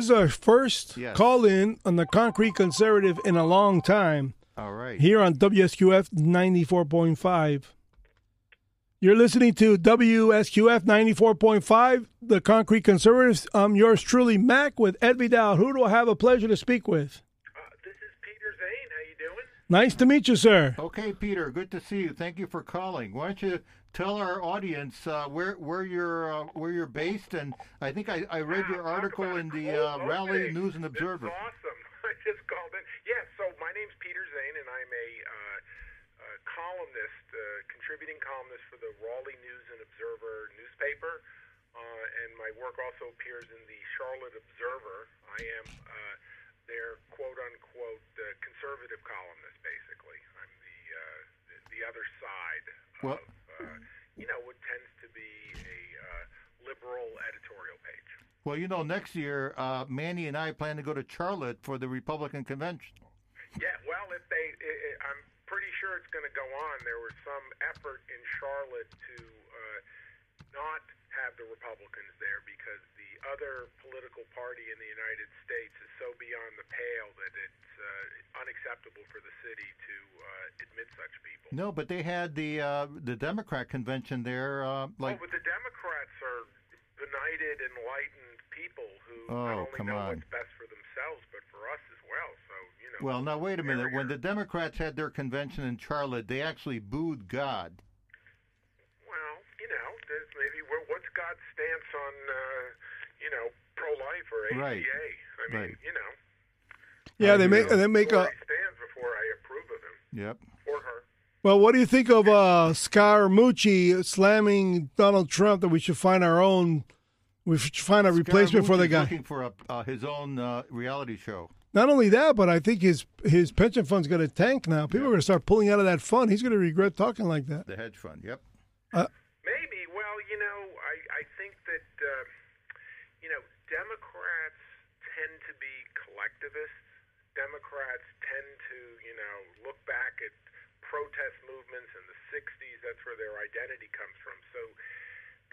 This is our first call-in on the Concrete Conservative in a long time. All right. Here on WSQF 94.5. You're listening to WSQF 94.5, the Concrete Conservatives. I'm yours truly, Mac, with Ed Vidal. Who do I have a pleasure to speak with? This is Peter Zane. How you doing? Nice to meet you, sir. Okay, Peter. Good to see you. Thank you for calling. Why don't you tell our audience where you're based? And I think I read your article in the Raleigh News and Observer. That's awesome. I just called in. Yeah, so my name's Peter Zane, and I'm a columnist, contributing columnist for the Raleigh News and Observer newspaper, and my work also appears in the Charlotte Observer. I am their quote-unquote conservative columnist, basically. I'm the other side of, what tends to be a liberal editorial page. Well, next year, Manny and I plan to go to Charlotte for the Republican convention. Yeah, well, I'm pretty sure it's going to go on. There was some effort in Charlotte to not have the Republicans there because the other political party in the United States is so beyond the pale that it's unacceptable for the city to admit such people. No, but they had the Democrat convention there. But the Democrats are benighted, enlightened people who not only know what's best for themselves, but for us as well. So, Well, now, wait a minute. When the Democrats had their convention in Charlotte, they actually booed God. Well, there's maybe what's God's stance on, pro-life or ACA? Right. I mean, Yeah, they make a... I stand before I approve of him. Yep. Or her. Well, what do you think of Scaramucci slamming Donald Trump, that we should find our own... We should find a replacement for the guy. Looking for his own reality show. Not only that, but I think his pension fund's going to tank now. People are going to start pulling out of that fund. He's going to regret talking like that. The hedge fund, yep. Maybe. Well, I think that, Democrats tend to be collectivists. Democrats tend to, look back at protest movements in the 60s. That's where their identity comes from. So...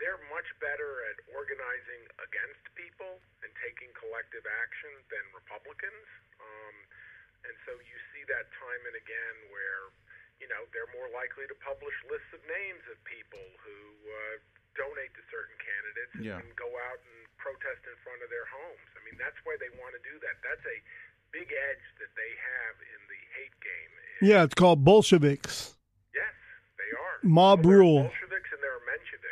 they're much better at organizing against people and taking collective action than Republicans. And so you see that time and again where, they're more likely to publish lists of names of people who donate to certain candidates and go out and protest in front of their homes. I mean, that's why they want to do that. That's a big edge that they have in the hate game. Yeah, it's called Bolsheviks. Yes, they are. Mob rule. There are Bolsheviks and there are Mensheviks.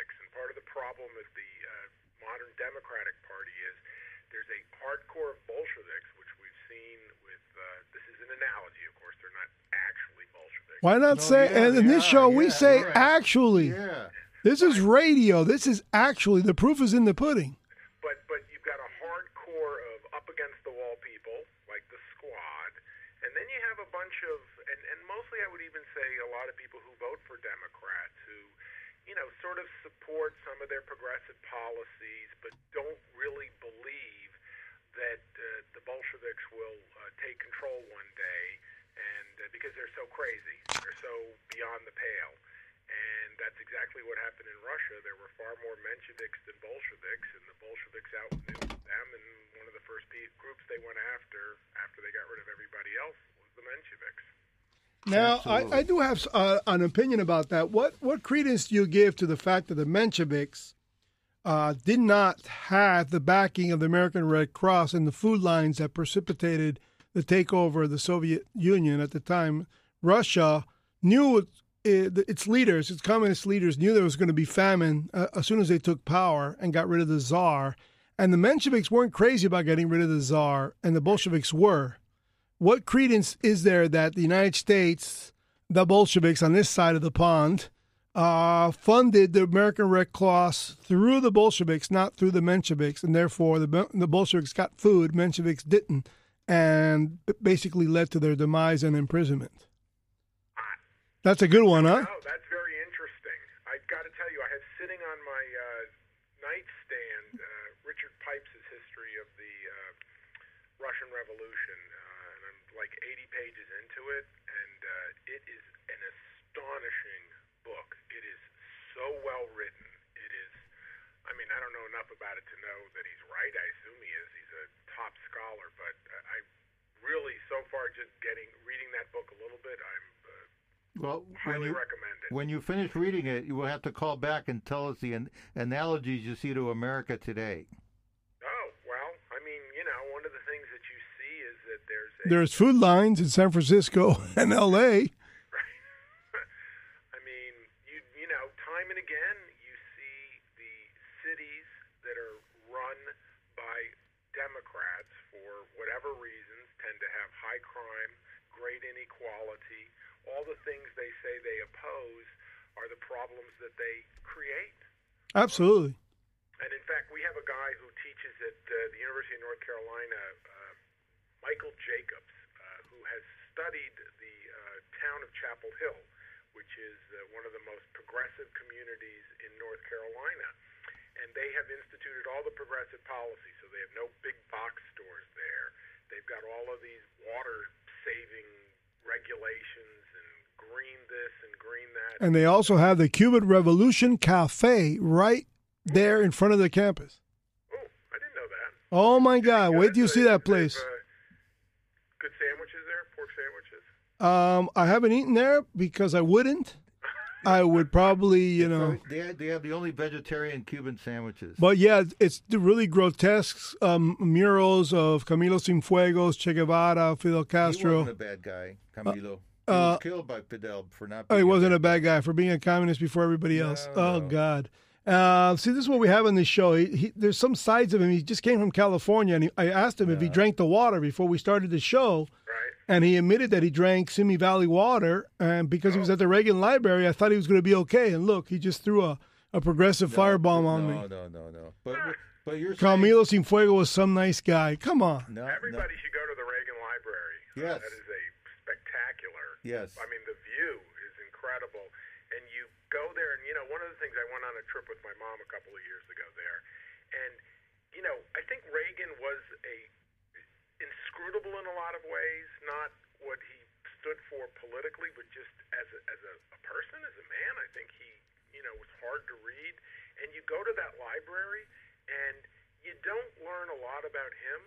Problem with the modern Democratic Party is there's a hardcore Bolsheviks, which we've seen with this is an analogy, of course. They're not actually Bolsheviks. Why not in this show we say actually. Yeah. This is radio. This is actually. The proof is in the pudding. But you've got a hardcore of up against the wall people, like the Squad, and then you have a bunch of, and mostly I would even say a lot of people who vote for Democrats who sort of support some of their progressive policies, but don't really believe that the Bolsheviks will take control one day, and because they're so crazy, they're so beyond the pale. And that's exactly what happened in Russia. There were far more Mensheviks than Bolsheviks, and the Bolsheviks outnumbered them, and one of the first groups they went after they got rid of everybody else, was the Mensheviks. Now, I do have an opinion about that. What credence do you give to the fact that the Mensheviks did not have the backing of the American Red Cross and the food lines that precipitated the takeover of the Soviet Union at the time? Russia knew its leaders, its communist leaders, knew there was going to be famine as soon as they took power and got rid of the Tsar. And the Mensheviks weren't crazy about getting rid of the Tsar, and the Bolsheviks were. What credence is there that the United States, the Bolsheviks on this side of the pond, funded the American Red Cross through the Bolsheviks, not through the Mensheviks, and therefore the Bolsheviks got food, Mensheviks didn't, and basically led to their demise and imprisonment? That's a good one, huh? Oh, that's very interesting. I've got to tell you, I have sitting on my nightstand Richard Pipes' history of the Russian Revolution. Like 80 pages into it, and it is an astonishing book. It is so well written. It is, I don't know enough about it to know that he's right. I assume he is. He's a top Well, highly recommend it. When you finish reading it, you will have to call back and tell us the analogies you see to America today. Oh, well, I mean, you know, one of the things that you see is that there's food lines in San Francisco and L.A. Right. I mean, you know, time and again, you see the cities that are run by Democrats for whatever reasons tend to have high crime, great inequality. All the things they say they oppose are the problems that they create. Absolutely. And in fact, we have a guy who teaches at the University of North Carolina, Michael Jacobs, who has studied the town of Chapel Hill, which is one of the most progressive communities in North Carolina. And they have instituted all the progressive policies, so they have no big box stores there. They've got all of these water-saving regulations and green this and green that. And they also have the Cuban Revolution Cafe right there in front of the campus. Oh, I didn't know that. Oh, my God. Wait till you see that place. They have, good sandwiches there, pork sandwiches? I haven't eaten there because I wouldn't. I would probably, you know. They have the only vegetarian Cuban sandwiches. But, yeah, it's the really grotesque murals of Camilo Cienfuegos, Che Guevara, Fidel Castro. He wasn't a bad guy, Camilo. He was killed by Fidel for not being a bad guy, for being a communist before everybody else. No. Oh, God. See, this is what we have on this show. There's some sides of him. He just came from California, and I asked him if he drank the water before we started the show. Right. And he admitted that he drank Simi Valley water, and because he was at the Reagan Library, I thought he was going to be okay. And look, he just threw a progressive firebomb on me. No. But you're saying Camilo Cienfuegos was some nice guy. Come on. No, Everybody should go to the Reagan Library. Yes. That is a spectacular. Yes. I mean, the view is incredible. And you go there, and, you know, one of the things, I went on a trip with my mom a couple of years ago there. And, you know, I think Reagan was inscrutable in a lot of ways, not what he stood for politically, but just as a person, as a man. I think he, you know, was hard to read. And you go to that library, and you don't learn a lot about him,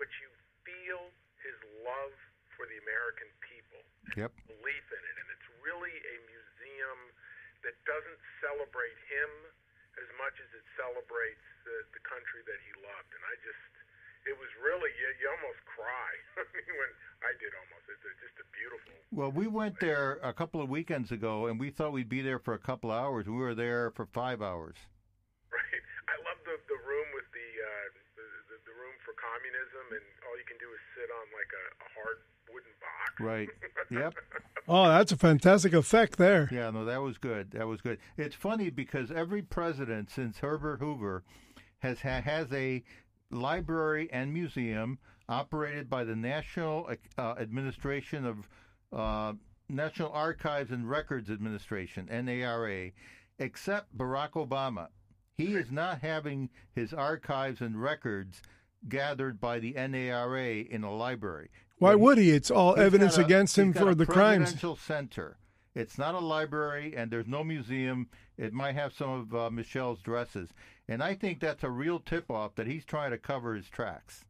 but you feel his love for the American people, yep, his belief in it. And it's really a museum that doesn't celebrate him as much as it celebrates the country that he loved. And it was really, you almost cry. I mean, I did almost. It's just a beautiful. Well, we went there a couple of weekends ago, and we thought we'd be there for a couple of hours. We were there for 5 hours. Right. I love the room with the room for communism, and all you can do is sit on like a hard wooden box. Right. Yep. Oh, that's a fantastic effect there. Yeah, no, that was good. That was good. It's funny because every president since Herbert Hoover has a library and museum operated by the National Administration of National Archives and Records Administration, NARA, except Barack Obama. He is not having his archives and records gathered by the NARA in a library. Why would he? It's all evidence against him for the crimes. It's a presidential center. It's not a library, and there's no museum. It might have some of Michelle's dresses. And I think that's a real tip-off that he's trying to cover his tracks.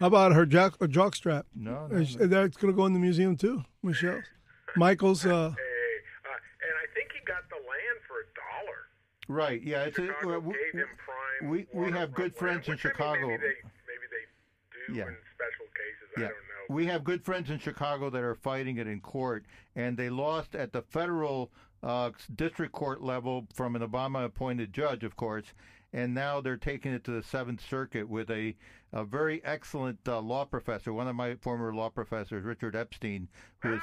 How about her jockstrap? No. That's going to go in the museum, too, Michelle. Michael's. And I think he got the land for $1. Right, yeah. Chicago gave him prime. We have good friends in Chicago. Maybe they do in special cases. Yeah. I don't know. We have good friends in Chicago that are fighting it in court, and they lost at the federal district court level from an Obama-appointed judge, of course, and now they're taking it to the Seventh Circuit with a very excellent law professor, one of my former law professors, Richard Epstein, who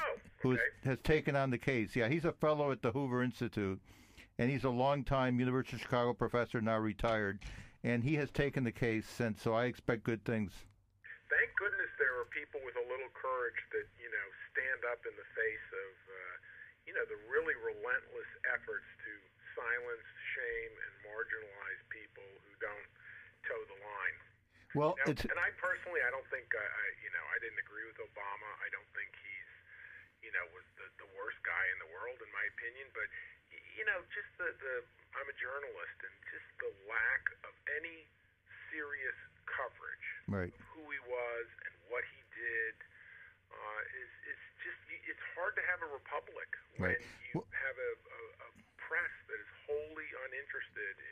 has taken on the case. Yeah, he's a fellow at the Hoover Institute, and he's a longtime University of Chicago professor, now retired, and he has taken the case since, so I expect good things. Thank goodness there are people with a little courage that, you know, stand up in the face of you know, the really relentless efforts to silence, shame, and marginalize people who don't toe the line. Well, now, and I personally, I don't think, you know, I didn't agree with Obama. I don't think he's, you know, was the worst guy in the world, in my opinion. But, you know, just I'm a journalist, and just the lack of any serious coverage of who he was and what he did is just it's hard to have a republic when you have a press that is wholly uninterested in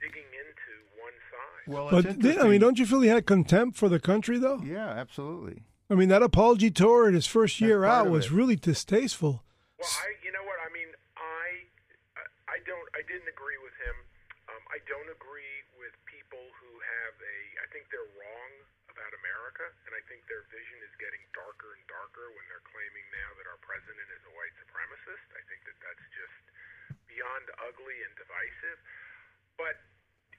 digging into one side. Well, but I mean, don't you feel he had contempt for the country, though? Yeah, absolutely. I mean, that apology tour in his first year out was really distasteful. Well, you know what? I mean, I didn't agree with him. I don't agree with people who have I think they're wrong about America, and I think their vision is getting darker and darker when they're claiming now that our president is a white supremacist. I think that that's just beyond ugly and divisive. But,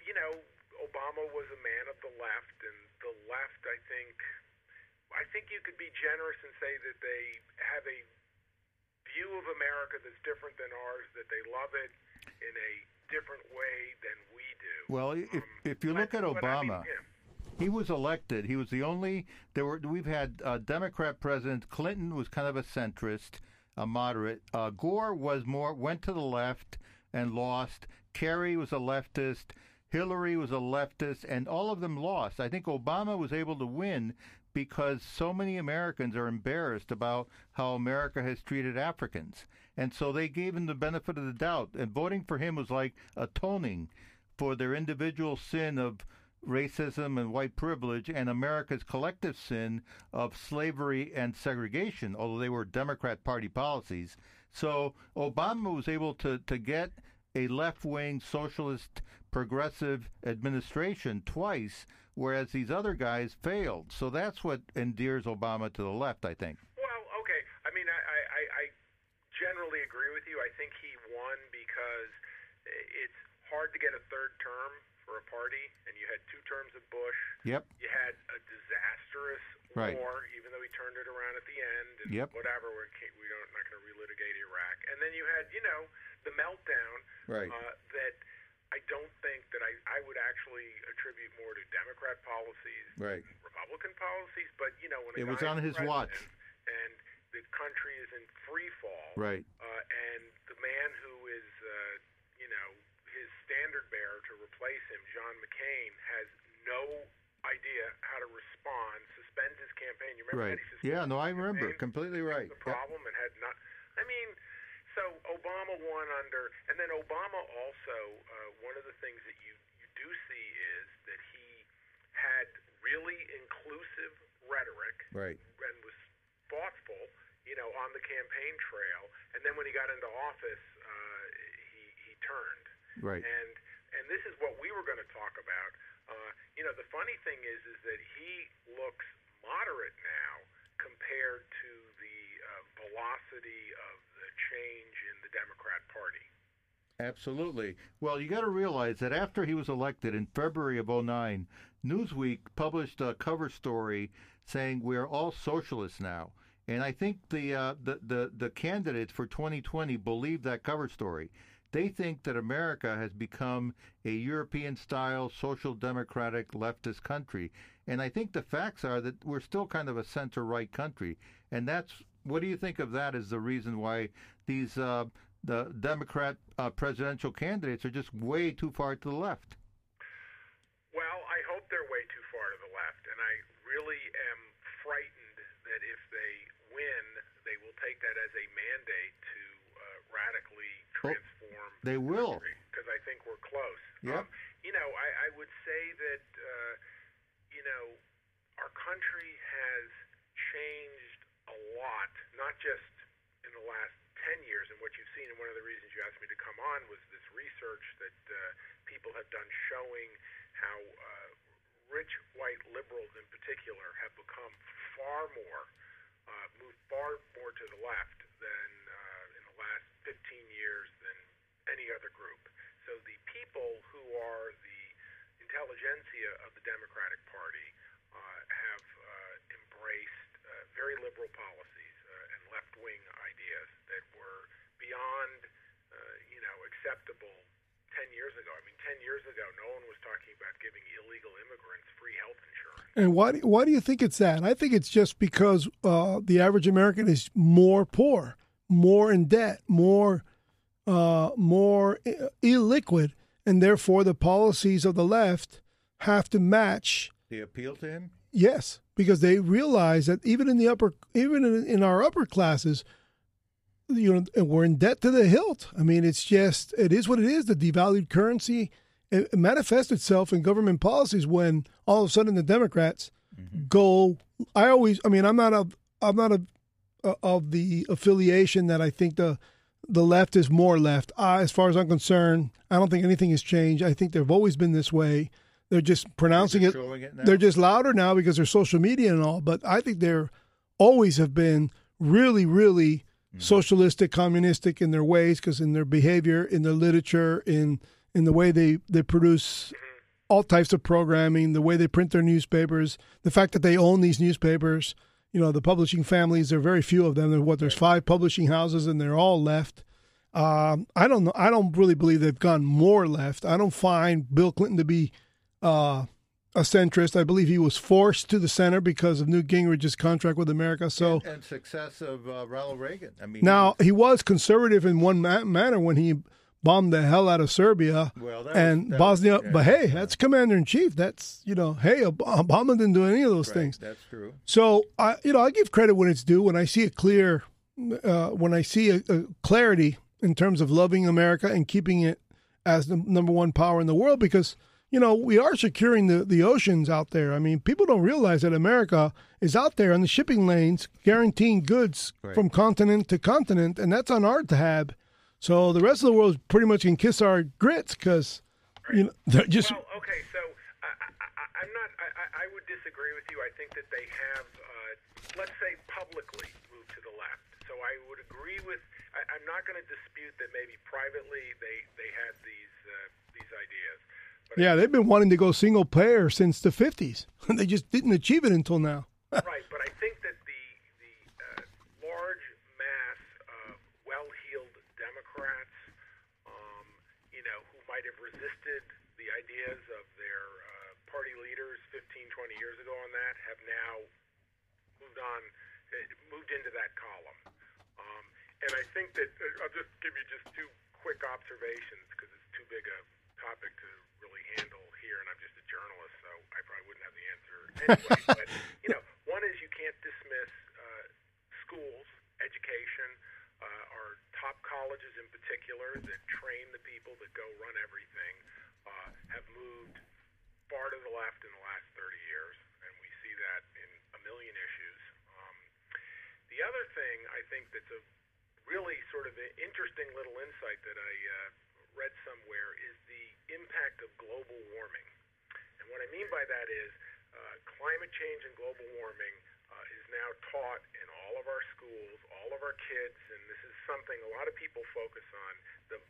you know, Obama was a man of the left, and the left, I think you could be generous and say that they have a view of America that's different than ours, that they love it in a different way than we do. Well, if you look at Obama, he was elected. He was the only – we've had Democrat president. Clinton was kind of a centrist, a moderate. Gore was more – went to the left and lost. Kerry was a leftist, Hillary was a leftist, and all of them lost. I think Obama was able to win because so many Americans are embarrassed about how America has treated Africans. And so they gave him the benefit of the doubt. And voting for him was like atoning for their individual sin of racism and white privilege and America's collective sin of slavery and segregation, although they were Democrat Party policies. So Obama was able to get a left-wing socialist progressive administration twice, whereas these other guys failed. So that's what endears Obama to the left, I think. Well, okay. I mean, I generally agree with you. I think he won because it's hard to get a third term for a party, and you had 2 terms of Bush. Yep. You had a disastrous war, even though he turned it around at the end, and whatever, we're not going to relitigate Iraq. And then you had, you know, the meltdown that I don't think that I would actually attribute more to Democrat policies than Republican policies, but, you know, when it was on his watch and the country is in free fall, and the man who is, you know, his standard bearer to replace him, John McCain, has no idea how to respond, suspends his campaign. You remember that? He suspended his campaign. Remember. Completely right. The problem and had not – I mean – so Obama won under, and then Obama also, one of the things that you do see is that he had really inclusive rhetoric and was thoughtful, you know, on the campaign trail. And then when he got into office, he turned. Right. And this is what we were going to talk about. You know, the funny thing is that he looks moderate now compared to the velocity of the change in the Democrat Party. Absolutely. Well, you got to realize that after he was elected in February of 2009, Newsweek published a cover story saying we are all socialists now. And I think the candidates for 2020 believe that cover story. They think that America has become a European-style, social democratic, leftist country. And I think the facts are that we're still kind of a center-right country. And that's what do you think of that as the reason why these the Democrat presidential candidates are just way too far to the left? Well, I hope they're way too far to the left, and I really am frightened that if they win, they will take that as a mandate to radically transform the country, because I think we're close. Yep. You know, I would say that, you know, our country has changed a lot, not just in the last 10 years, and what you've seen, and one of the reasons you asked me to come on was this research that people have done showing how rich white liberals in particular have become moved far more to the left than in the last 15 years than any other group. So the people who are the intelligentsia of the Democratic Party have embraced very liberal policies and left-wing ideas that were beyond, you know, acceptable 10 years ago. I mean, 10 years ago, no one was talking about giving illegal immigrants free health insurance. And why do you think it's that? I think it's just because the average American is more poor, more in debt, more illiquid, and therefore the policies of the left have to match the appeal to him. Yes, because they realize that even in our upper classes, you know, we're in debt to the hilt. I mean, it is what it is. The devalued currency, it manifests itself in government policies when all of a sudden the Democrats go. I'm not of the affiliation that I think the left is more left. As far as I'm concerned, I don't think anything has changed. I think they've always been this way. They're just pronouncing it. They're just louder now because they're social media and all. But I think they're always have been really, really socialistic, communistic in their ways, because in their behavior, in their literature, in the way they produce all types of programming, the way they print their newspapers, the fact that they own these newspapers. You know, the publishing families, there are very few of them. There's 5 publishing houses, and they're all left. I don't know. I don't really believe they've gone more left. I don't find Bill Clinton to be a centrist. I believe he was forced to the center because of Newt Gingrich's contract with America. So and success of Ronald Reagan. I mean, now he was conservative in one manner when he bombed the hell out of Serbia and Bosnia. But hey, that's commander in chief. That's, you know, hey, Obama didn't do any of those things. That's true. So I give credit when it's due. When I see a clarity in terms of loving America and keeping it as the number one power in the world, because, you know, we are securing the oceans out there. I mean, people don't realize that America is out there on the shipping lanes guaranteeing goods from continent to continent, and that's on our tab. So the rest of the world pretty much can kiss our grits because, you know, they're just... Well, okay, so I would disagree with you. I think that they have, let's say, publicly moved to the left. So I would agree with... I'm not going to dispute that maybe privately they had these ideas. But they've been wanting to go single payer since the 50s. They just didn't achieve it until now. Right, but I think that the large mass of well-heeled Democrats, who might have resisted the ideas of their party leaders 15, 20 years ago on that, have now moved into that column. And I think that I'll just give you just 2 quick observations because it's too big a topic to really handle here, and I'm just a journalist, so I probably wouldn't have the answer anyway. But, one is you can't dismiss schools, education. Our top colleges in particular that train the people that go run everything have moved far to the left in the last 30 years, and we see that in a million issues. The other thing I think that's a really sort of an interesting little insight that I read somewhere is the impact of global warming. And what I mean by that is climate change and global warming is now taught in all of our schools, all of our kids, and this is something a lot of people focus on, the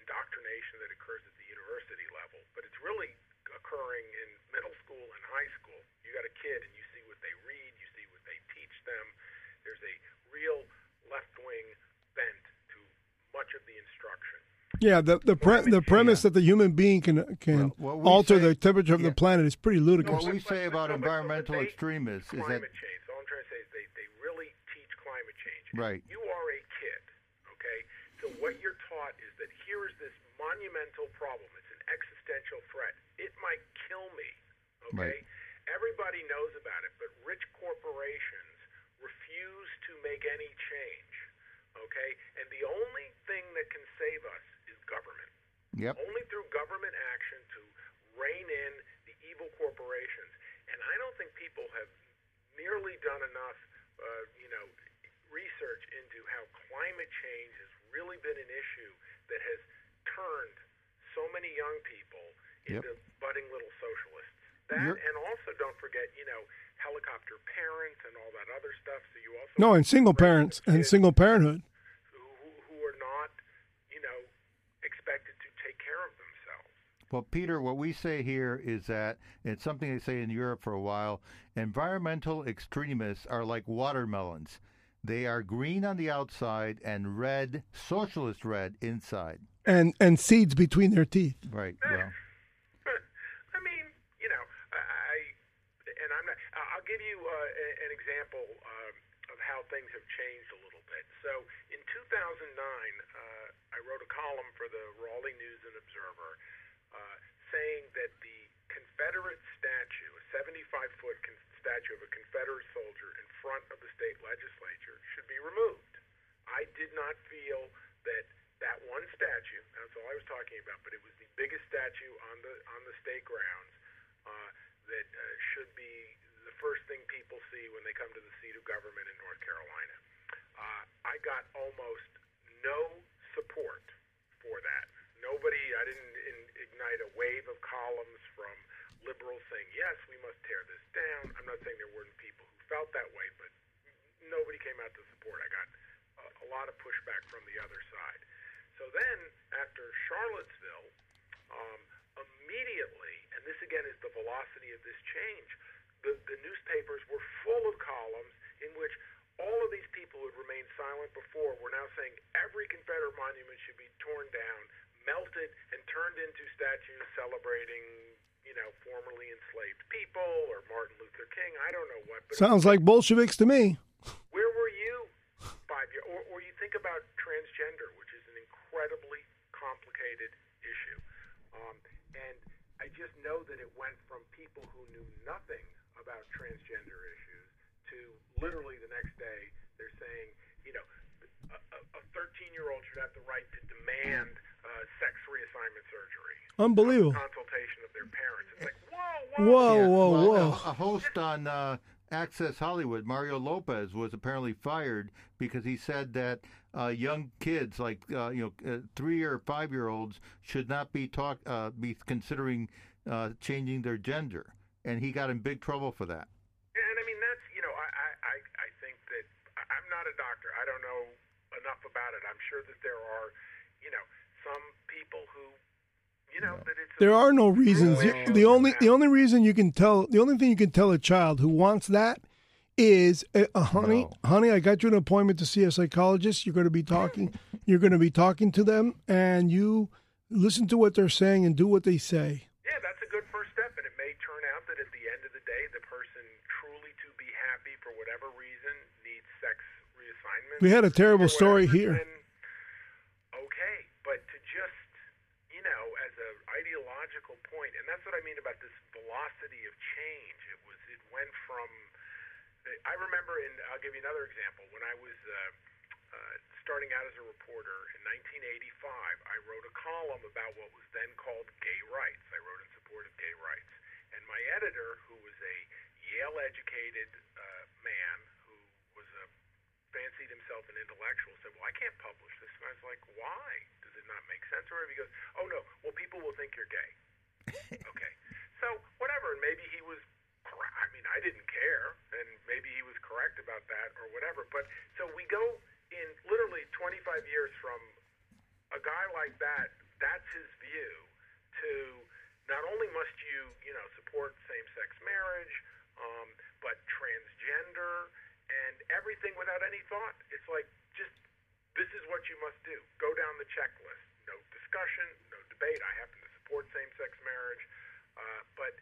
indoctrination that occurs at the university level, but it's really occurring in middle school and high school. You got a kid and you see what they read, you see what they teach them. There's a real left-wing bent to much of the instruction. Yeah, the premise that the human being can alter the temperature of the planet is pretty ludicrous. What we say about environmental extremists is that... Climate change. All I'm trying to say is they really teach climate change. Right. You are a kid, okay? So what you're taught is that here is this monumental problem. It's an existential threat. It might kill me, okay? Right. Everybody knows about it, but rich corporations refuse to make any change, okay? And the only thing that can save us government. Yep. Only through government action to rein in the evil corporations. And I don't think people have nearly done enough, research into how climate change has really been an issue that has turned so many young people into budding little socialists. And also don't forget, helicopter parents and all that other stuff. So you also and single parents and single parenthood. Who are not, expected to take care of themselves. Well, Peter, what we say here is that, it's something they say in Europe for a while, environmental extremists are like watermelons. They are green on the outside and red, socialist red, inside. And seeds between their teeth. Right, well. I mean, I'll give you an example of how things have changed a little bit. So in 2009, I wrote a column for the Raleigh News and Observer saying that the Confederate statue, a 75-foot statue of a Confederate soldier in front of the state legislature should be removed. I did not feel that that one statue, that's all I was talking about, but it was the biggest statue on the state grounds that should be the first thing people see when they come to the seat of government in North Carolina. I got almost no support for that. Nobody, I didn't ignite a wave of columns from liberals saying, yes, we must tear this down. I'm not saying there weren't people who felt that way, but nobody came out to support. I got a lot of pushback from the other side. So then, after Charlottesville, immediately, and this again is the velocity of this change, the newspapers were full of columns in which all of these people who had remained silent before were now saying every Confederate monument should be torn down, melted, and turned into statues celebrating, you know, formerly enslaved people or Martin Luther King. I don't know what. But sounds like Bolsheviks to me. Where were you 5 years? Or you think about transgender, which is an incredibly complicated issue. And I just know that it went from people who knew nothing about transgender issues to literally the next day they're saying, you know, a 13-year-old should have the right to demand sex reassignment surgery. Unbelievable. Consultation of their parents. It's like, whoa. A host on Access Hollywood, Mario Lopez, was apparently fired because he said that young kids, like 3 or 5 year olds, should not be be considering changing their gender, and he got in big trouble for that. And I mean, that's, you know, I think that I'm not a doctor. I don't know enough about it. I'm sure that there are, you know, some people who. You know, that it's there are no reasons. The only reason you can tell, the only thing you can tell a child who wants that is, honey, I got you an appointment to see a psychologist. You're going to be talking to them, and you listen to what they're saying and do what they say. Yeah, that's a good first step, and it may turn out that at the end of the day, the person truly to be happy for whatever reason needs sex reassignment. We had a terrible story here. Okay, but to just, you know, as an ideological point, and that's what I mean about this velocity of change. It went from, I remember, and I'll give you another example. When I was starting out as a reporter in 1985, I wrote a column about what was then called gay rights. I wrote in support of gay rights. And my editor, who was a Yale-educated man who was fancied himself an intellectual, said, well, I can't publish this. And I was like, why? Does it not make sense? Or he goes, oh, no, well, people will think you're gay. Okay. So whatever, and maybe he was correct. I mean, I didn't care, and maybe he was correct about that or whatever. But so we go in literally 25 years from a guy like that, that's his view, to not only must you, you know, support same-sex marriage, but transgender and everything without any thought. It's like, just, this is what you must do. Go down the checklist. No discussion, no debate. I happen to support same-sex marriage. But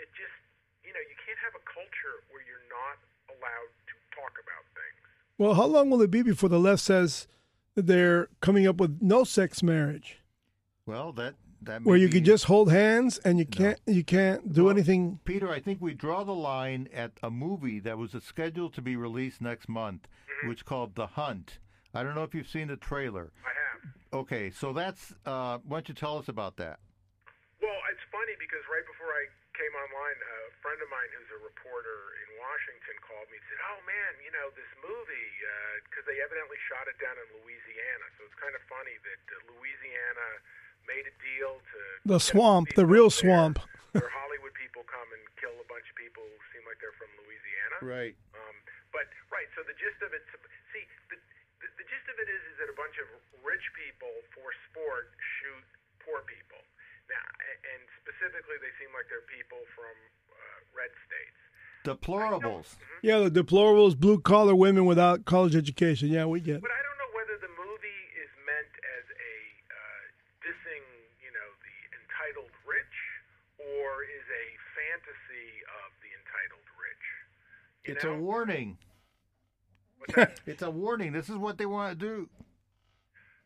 it just, you know, you can't have a culture where you're not allowed to talk about things. Well, how long will it be before the left says they're coming up with no sex marriage? Well, that where you can just hold hands and you can't do anything. Peter, I think we draw the line at a movie that was scheduled to be released next month, which called The Hunt. I don't know if you've seen the trailer. I have. Okay, so that's why don't you tell us about that? Well, it's funny because right before I came online, a friend of mine who's a reporter in Washington called me and said, oh, man, you know, this movie, because they evidently shot it down in Louisiana. So it's kind of funny that Louisiana made a deal to the swamp, the real swamp, where Hollywood people come and kill a bunch of people who seem like they're from Louisiana. Right. So the gist of it, see, the gist of it is that a bunch of rich people for sport shoot poor people. Now, and specifically, they seem like they're people from red states. Deplorables. Yeah, the deplorables, blue collar women without college education. Yeah, we get. But I don't know whether the movie is meant as a dissing, you know, the entitled rich, or is a fantasy of the entitled rich. It's a warning. It's a warning. This is what they want to do.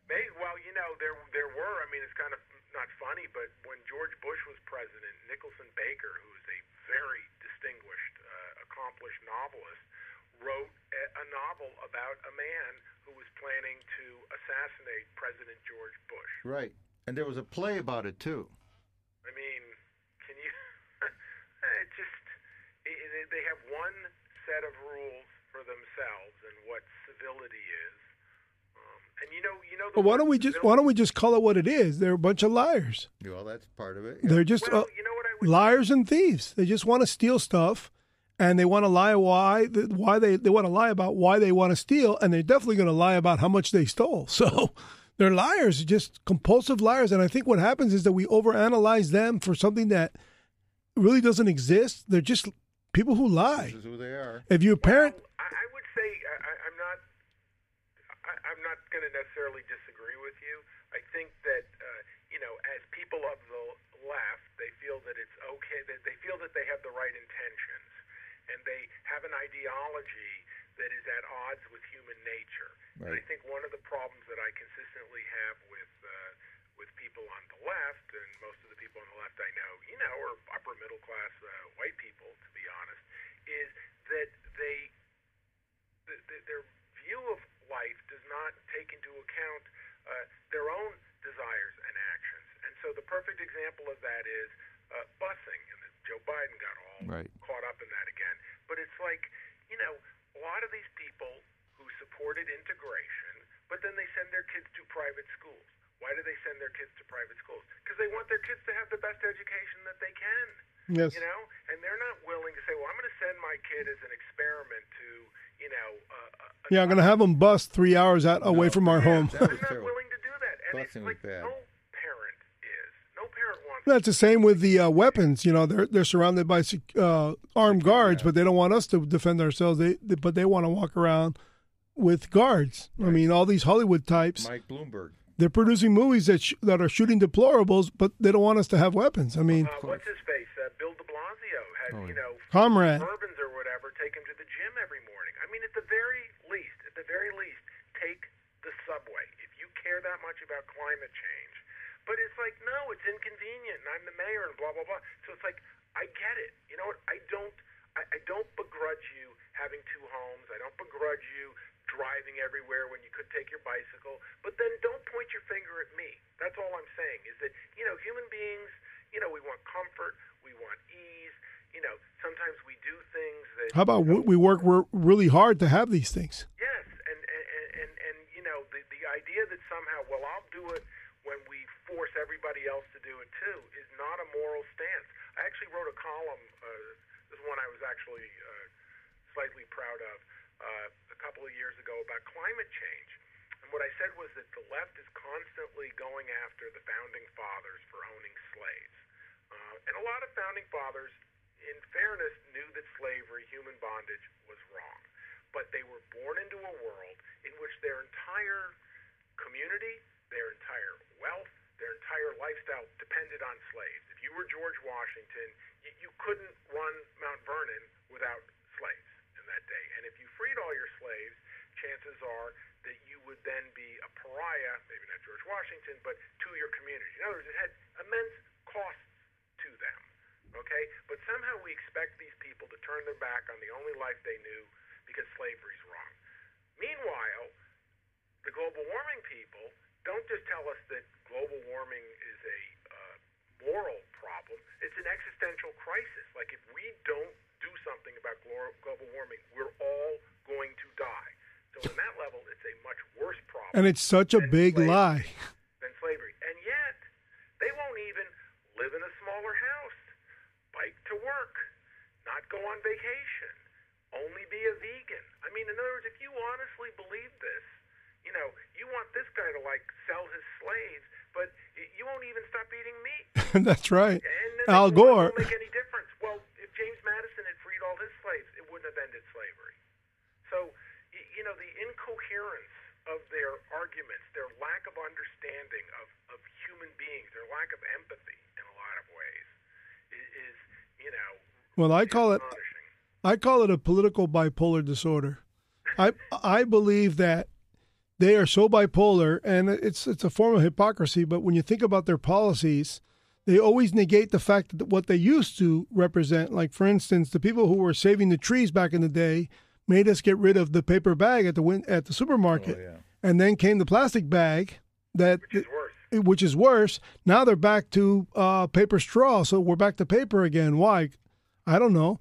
There were. I mean, it's kind of not funny, but when George Bush was president, Nicholson Baker, who is a very distinguished, accomplished novelist, wrote a novel about a man who was planning to assassinate President George Bush. Right. And there was a play about it, too. I mean, can you... they have one set of rules for themselves and what civility is. And you know. Well, why don't we just call it what it is? They're a bunch of liars. Well, that's part of it. Yeah. They're just liars and thieves. They just want to steal stuff, and they want to lie why they want to lie about why they want to steal, and they're definitely going to lie about how much they stole. So they're liars, just compulsive liars. And I think what happens is that we overanalyze them for something that really doesn't exist. They're just people who lie. This is who they are. If you're a parent, I would say I'm not going to necessarily disagree with you. I think that as people of the left, they feel that it's okay, that they feel that they have the right intentions, and they have an ideology that is at odds with human nature. Right. And I think one of the problems that I consistently have with people on the left, and most of the people on the left I know, are upper middle class white people, to be honest, is that their view of life does not take into account their own desires and actions. And so the perfect example of that is busing, and Joe Biden got all caught up in that again. But it's like, a lot of these people who supported integration, but then they send their kids to private schools. Why do they send their kids to private schools? Because they want their kids to have the best education that they can. Yes. And they're not willing to say, well, I'm going to send my kid as an experiment to, I'm going to have them bust 3 hours away from our home. I'm not willing to do that. And busing it's like no parent is. No parent wants to. That's the same with the weapons. They're surrounded by armed guards, but they don't want us to defend ourselves. But they want to walk around with guards. Right. I mean, all these Hollywood types. Mike Bloomberg. They're producing movies that are shooting deplorables, but they don't want us to have weapons. I mean, what's his face? Bill de Blasio had, Comrade Bourbons or whatever, take him to the gym every morning. I mean, at the very least, take the subway if you care that much about climate change. But it's like, no, it's inconvenient, and I'm the mayor, and blah blah blah. So it's like, I get it. You know what? I don't begrudge you having two homes. I don't begrudge you driving everywhere when you could take your bicycle, but then don't point your finger at me. That's all I'm saying is that, human beings, we want comfort, we want ease, sometimes we do things that... How about we work really hard to have these things? Yes, and the idea that somehow, I'll do it when we force everybody else to do it too is not a moral stance. I actually wrote a column, this one I was actually slightly proud of, a couple of years ago about climate change. And what I said was that the left is constantly going after the founding fathers for owning slaves. And a lot of founding fathers, in fairness, knew that slavery, human bondage, was wrong. But they were born into a world in which their entire community, their entire wealth, their entire lifestyle depended on slaves. If you were George Washington, you couldn't run Mount Vernon without slaves. That day, and if you freed all your slaves, chances are that you would then be a pariah, maybe not George Washington, but to your community. In other words, it had immense costs to them, okay? But somehow we expect these people to turn their back on the only life they knew because slavery's wrong. Meanwhile, the global warming people don't just tell us that global warming is a moral problem, it's an existential crisis. Like, if we don't do something about global warming, we're all going to die. So on that level, it's a much worse problem. And it's such a big lie. Than slavery. And yet, they won't even live in a smaller house, bike to work, not go on vacation, only be a vegan. I mean, in other words, if you honestly believe this, you want this guy to, sell his slaves, but you won't even stop eating meat. That's right. And Al Gore. It won't make any difference. Well, if James Madison had freed all his slaves, it wouldn't have ended slavery. So, the incoherence of their arguments, their lack of understanding of human beings, their lack of empathy in a lot of ways is Well, I call it a political bipolar disorder. I believe that they are so bipolar, and it's a form of hypocrisy, but when you think about their policies, they always negate the fact that what they used to represent. Like, for instance, the people who were saving the trees back in the day made us get rid of the paper bag at the supermarket. Oh, yeah. And then came the plastic bag, which is worse. Now they're back to paper straw, so we're back to paper again. Why? I don't know.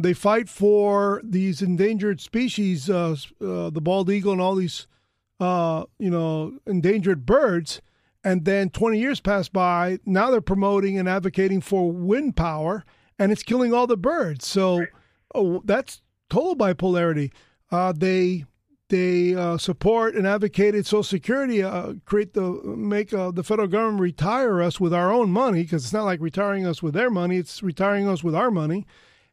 They fight for these endangered species, the bald eagle and all these, endangered birds. And then 20 years pass by. Now they're promoting and advocating for wind power, and it's killing all the birds. So that's total bipolarity. They support and advocated Social Security, make the federal government retire us with our own money, because it's not like retiring us with their money, it's retiring us with our money.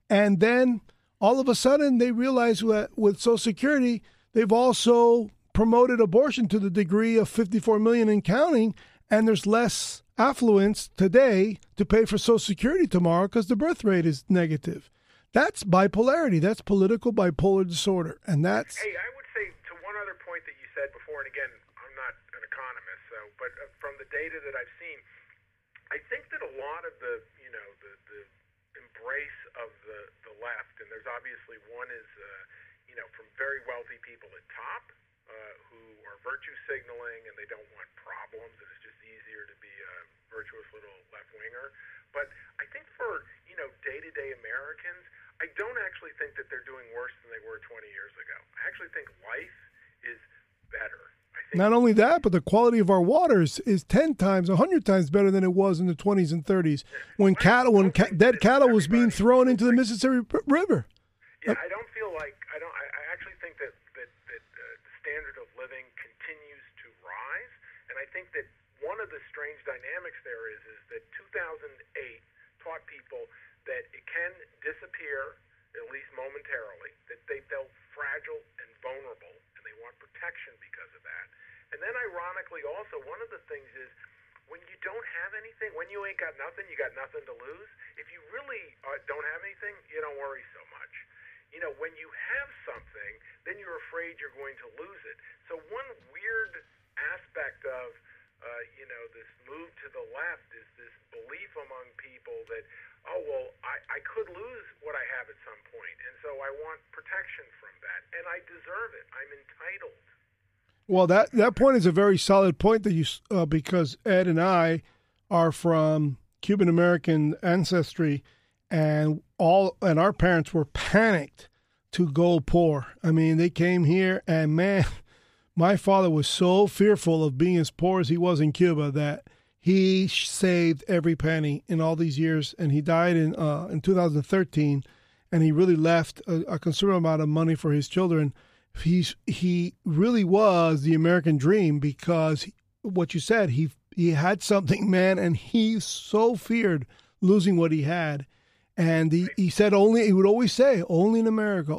And then all of a sudden they realize that with Social Security, they've also promoted abortion to the degree of 54 million and counting, and there's less affluence today to pay for Social Security tomorrow because the birth rate is negative. That's bipolarity. That's political bipolar disorder, and that's... Hey, that you said before, and again, I'm not an economist, so, but from the data that I've seen, I think that a lot of the embrace of the left, and there's obviously one is, from very wealthy people at top who are virtue signaling and they don't want problems, and it's just easier to be a virtuous little left-winger. But I think for, day-to-day Americans, I don't actually think that they're doing worse than they were 20 years ago. I actually think life is better. I think not only that, but the quality of our water is 10 times, 100 times better than it was in the 20s and 30s when dead cattle was being thrown into the Mississippi River. Yeah, I actually think that the standard of living continues to rise, and I think that one of the strange dynamics there is that 2008 taught people that it can disappear, at least momentarily, that they felt fragile and vulnerable, they want protection because of that. And then ironically also, one of the things is when you don't have anything, when you ain't got nothing, you got nothing to lose. If you really don't have anything, you don't worry so much. When you have something, then you're afraid you're going to lose it. So one weird aspect of, this move to the left is this belief among people that, I could lose what I have at some point, and so I want protection from that, and I deserve it. I'm entitled. Well, that point is a very solid point that you because Ed and I are from Cuban American ancestry, and our parents were panicked to go poor. I mean, they came here, and man, my father was so fearful of being as poor as he was in Cuba that he saved every penny in all these years, and he died in 2013, and he really left a considerable amount of money for his children. He really was the American dream, because what you said, he had something, man, and he so feared losing what he had. And he said only, he would always say, only in America.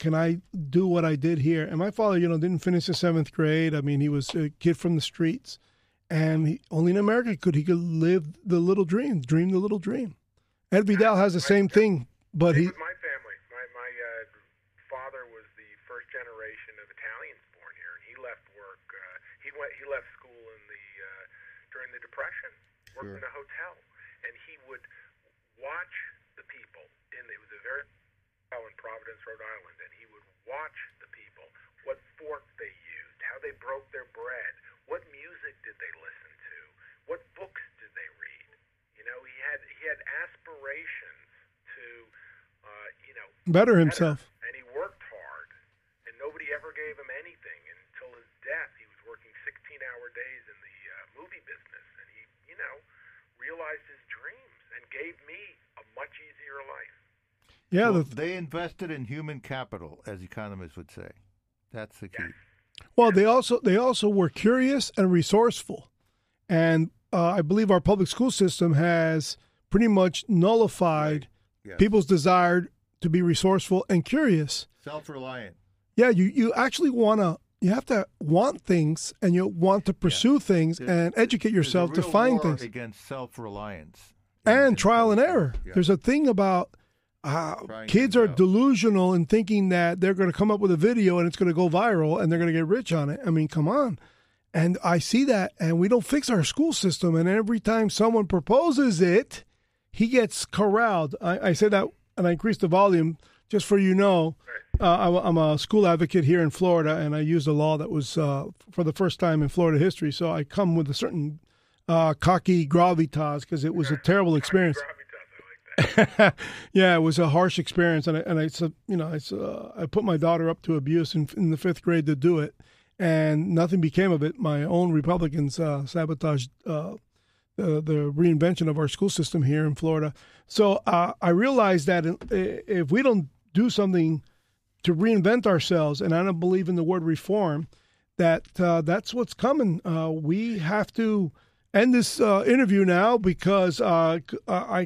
Can I do what I did here? And my father, didn't finish the 7th grade. I mean, he was a kid from the streets, and only in America could he live the little dream, Ed Vidal has the same thing, but he. My family, my father was the first generation of Italians born here, and he left work. He left school during the Depression, worked in a hotel, and he would watch the people. And it was a very in Providence, Rhode Island, and he would watch the people, what fork they used, how they broke their bread, what music did they listen to, what books did they read. He had aspirations to better himself, and he worked hard, and nobody ever gave him anything until his death. He was working 16-hour days in the movie business, and he realized his dreams and gave me a much easier life. Yeah, well, they invested in human capital, as economists would say. That's the key. Well, they also were curious and resourceful, and I believe our public school system has pretty much nullified people's desire to be resourceful and curious, self-reliant. Yeah, you actually have to want things, and you want to pursue things and educate yourself to find war things against self-reliance and trial and error. Yeah. There's a thing about. Kids are delusional in thinking that they're going to come up with a video and it's going to go viral and they're going to get rich on it. I mean, come on. And I see that, and we don't fix our school system. And every time someone proposes it, he gets corralled. I say that, and I increase the volume just for you know. I'm a school advocate here in Florida, and I used a law that was for the first time in Florida history. So I come with a certain cocky gravitas because it was a terrible experience. Yeah, it was a harsh experience, and I put my daughter up to abuse in the fifth grade to do it, and nothing became of it. My own Republicans sabotaged the reinvention of our school system here in Florida. So I realized that if we don't do something to reinvent ourselves, and I don't believe in the word reform, that's what's coming. We have to end this interview now because I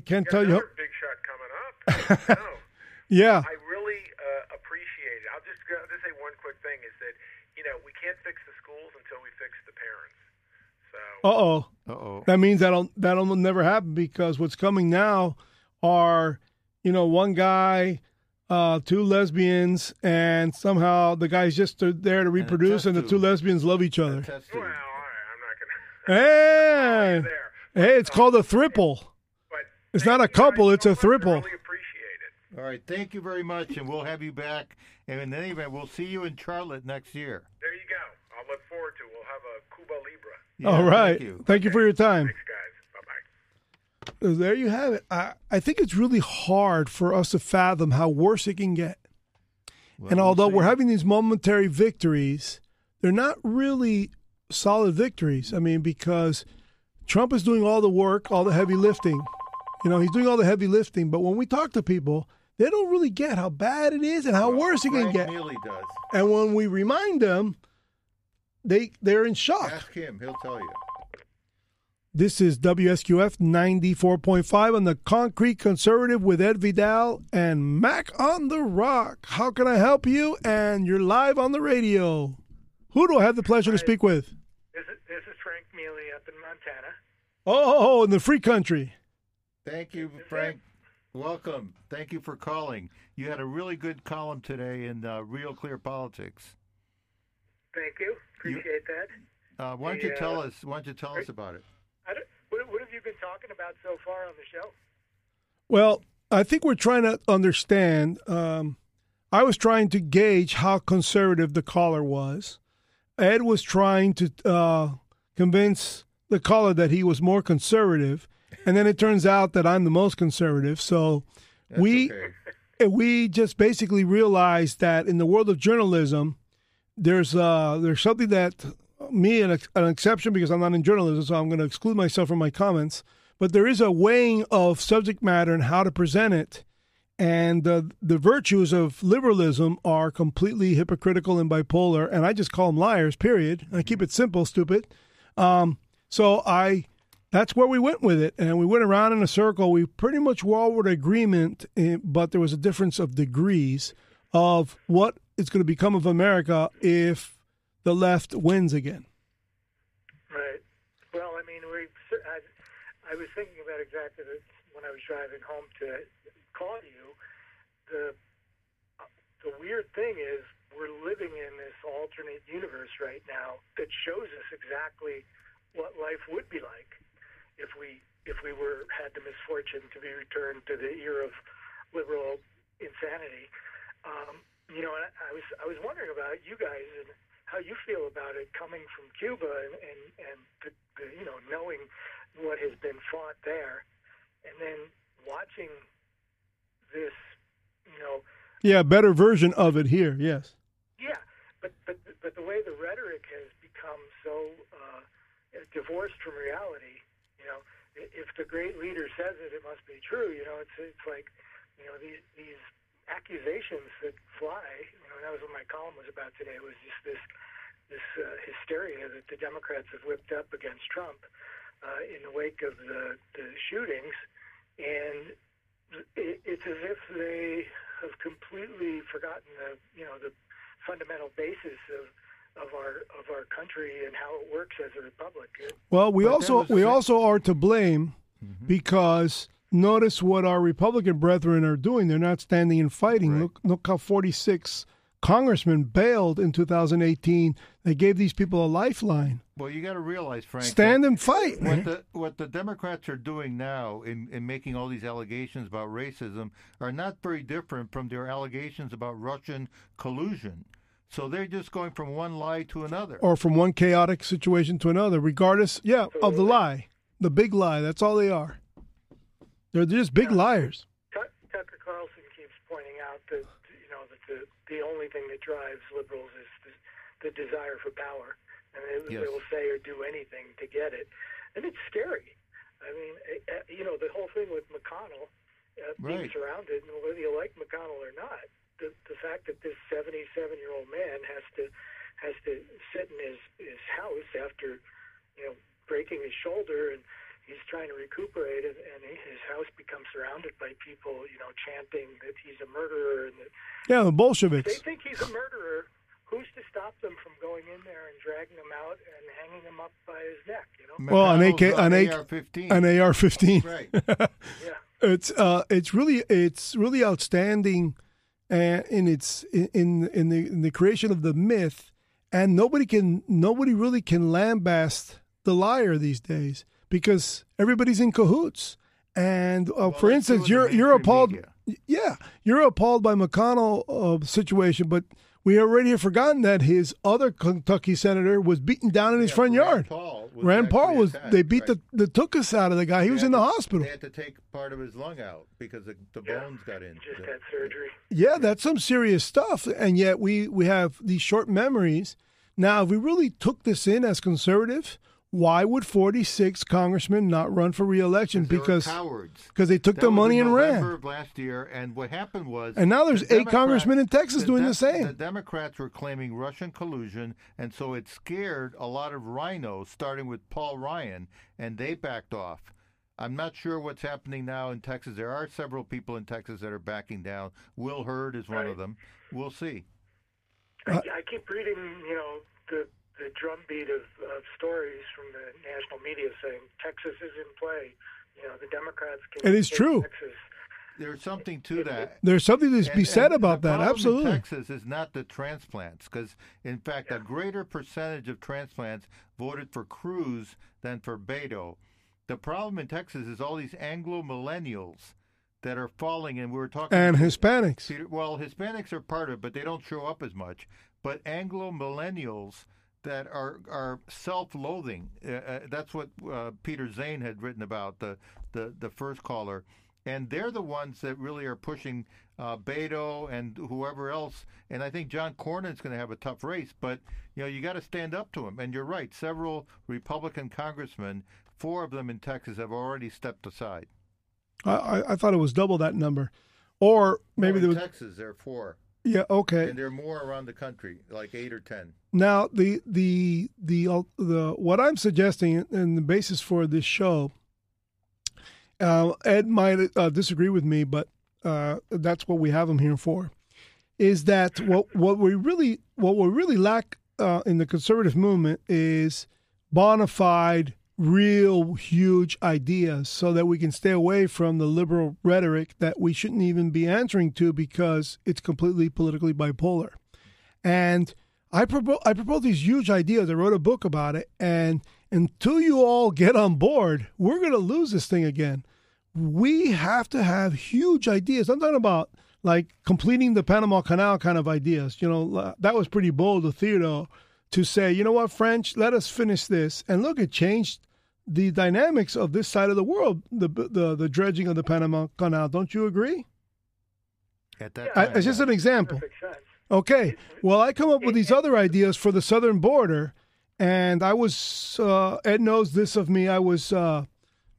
can't tell you. Another big shot coming up. No. Yeah. I really appreciate it. I'll just say one quick thing is that, you know, we can't fix the schools until we fix the parents. So. Uh-oh. That means that'll never happen because what's coming now are, you know, one guy, two lesbians, and somehow the guy's just there to reproduce, and the two lesbians love each other. Hey, it's called a thriple. It's not a couple, it's a thriple. I really appreciate it. All right, thank you very much, and we'll have you back. And in any event, we'll see you in Charlotte next year. There you go. I'll look forward to it. We'll have a Cuba Libre. Yeah, all right. Thank you for your time. Thanks, guys. Bye-bye. There you have it. I think it's really hard for us to fathom how worse it can get. Well, and although we're having these momentary victories, they're not really solid victories. I mean, because Trump is doing all the work, all the heavy lifting. You know, he's doing all the heavy lifting, but when we talk to people, they don't really get how bad it is and how worse it can get. Neely does. And when we remind them, they're in shock. Ask him, he'll tell you. This is WSQF 94.5 on the Concrete Conservative with Ed Vidal and Mac on the Rock. How can I help you? And you're live on the radio. Who do I have the pleasure to speak with? This is Frank Mealy up in Montana. Oh, in the free country. Thank you, Frank. Welcome. Thank you for calling. You had a really good column today in Real Clear Politics. Thank you. Appreciate that. Why don't you tell us about it? What have you been talking about so far on the show? Well, I think we're trying to understand. I was trying to gauge how conservative the caller was. Ed was trying to convince the caller that he was more conservative, and then it turns out that I'm the most conservative. So we just basically realized that in the world of journalism, there's something that me, an exception because I'm not in journalism, so I'm going to exclude myself from my comments, but there is a weighing of subject matter and how to present it. And the virtues of liberalism are completely hypocritical and bipolar, and I just call them liars, period. I keep it simple, stupid. So that's where we went with it, and we went around in a circle. We pretty much were all in agreement, but there was a difference of degrees of what is going to become of America if the left wins again. Right. Well, I mean, I was thinking about exactly this when I was driving home to call you. The weird thing is we're living in this alternate universe right now that shows us exactly what life would be like if we had the misfortune to be returned to the era of liberal insanity. And I was wondering about you guys and how you feel about it coming from Cuba and knowing what has been fought there, and then watching this, you know. Yeah, better version of it here. Yes. Yeah, but the way the rhetoric has become so divorced from reality, you know, if the great leader says it, it must be true. You know, it's like, you know, these accusations that fly. You know, and that was what my column was about today. Was just this hysteria that the Democrats have whipped up against Trump in the wake of the shootings. And it's as if they have completely forgotten the fundamental basis of our country and how it works as a republic. Well, we also are to blame because notice what our Republican brethren are doing. They're not standing and fighting. Right. Look how 46 congressman bailed in 2018. They gave these people a lifeline. Well, you got to realize, Frank, stand and fight. What the Democrats are doing now in making all these allegations about racism are not very different from their allegations about Russian collusion. So they're just going from one lie to another. Or from one chaotic situation to another, regardless, of the lie. The big lie, that's all they are. They're just big liars. Tucker Carlson keeps pointing out that, that the only thing that drives liberals is the desire for power. And they will say or do anything to get it. And it's scary. I mean, the whole thing with McConnell, being surrounded, and whether you like McConnell or not, the fact that this 77-year-old man has to sit in his house after breaking his shoulder, and he's trying to recuperate, and his house becomes surrounded by people chanting that he's a murderer. And the Bolsheviks. If they think he's a murderer. Who's to stop them from going in there and dragging him out and hanging him up by his neck? Well, an AR-15. Right. Yeah. It's really outstanding. And it's in the creation of the myth, and nobody really can lambast the liar these days because everybody's in cahoots. And for instance, you're appalled. Yeah, you're appalled by McConnell's situation, but we already have forgotten that his other Kentucky senator was beaten down in his front yard. Rand Paul was. They beat the tuchus out of the guy. He was in the hospital. They had to take part of his lung out because the bones got in. Just had surgery. Yeah, that's some serious stuff. And yet we have these short memories. Now, if we really took this in as conservative, why would 46 congressmen not run for re-election? Because they took their money and ran. Of last year, and what happened was, and now there's 8 congressmen in Texas doing the same. The Democrats were claiming Russian collusion, and so it scared a lot of rhinos, starting with Paul Ryan, and they backed off. I'm not sure what's happening now in Texas. There are several people in Texas that are backing down. Will Hurd is one of them. We'll see. I keep reading, the drumbeat of stories from the national media saying Texas is in play. The Democrats can. It is true. Texas. There's something to that. There's something to be said about that. Absolutely. In Texas is not the transplants, because in fact a greater percentage of transplants voted for Cruz than for Beto. The problem in Texas is all these Anglo millennials that are falling, and we were talking about Hispanics. Hispanics are part of it, but they don't show up as much. But Anglo millennials that are self-loathing. That's what Peter Zane had written about, the first caller. And they're the ones that really are pushing Beto and whoever else. And I think John Cornyn's going to have a tough race. But, you got to stand up to him. And you're right. Several Republican congressmen, 4 of them in Texas, have already stepped aside. I thought it was double that number. Or maybe in Texas, there are 4. Yeah, okay. And there are more around the country, like 8 or 10. Now, the what I'm suggesting and the basis for this show, Ed might disagree with me, but that's what we have him here for, is that what we really lack in the conservative movement is bona fide, real, huge ideas, so that we can stay away from the liberal rhetoric that we shouldn't even be answering to because it's completely politically bipolar. And I propose these huge ideas. I wrote a book about it. And until you all get on board, we're going to lose this thing again. We have to have huge ideas. I'm talking about like completing the Panama Canal kind of ideas. That was pretty bold of Theodore to say, you know what, French, let us finish this. And look, it changed the dynamics of this side of the world, the dredging of the Panama Canal. Don't you agree? At that time, it's just an example. Okay. Well, I come up with these other ideas for the southern border, and I was, Ed knows this of me, I was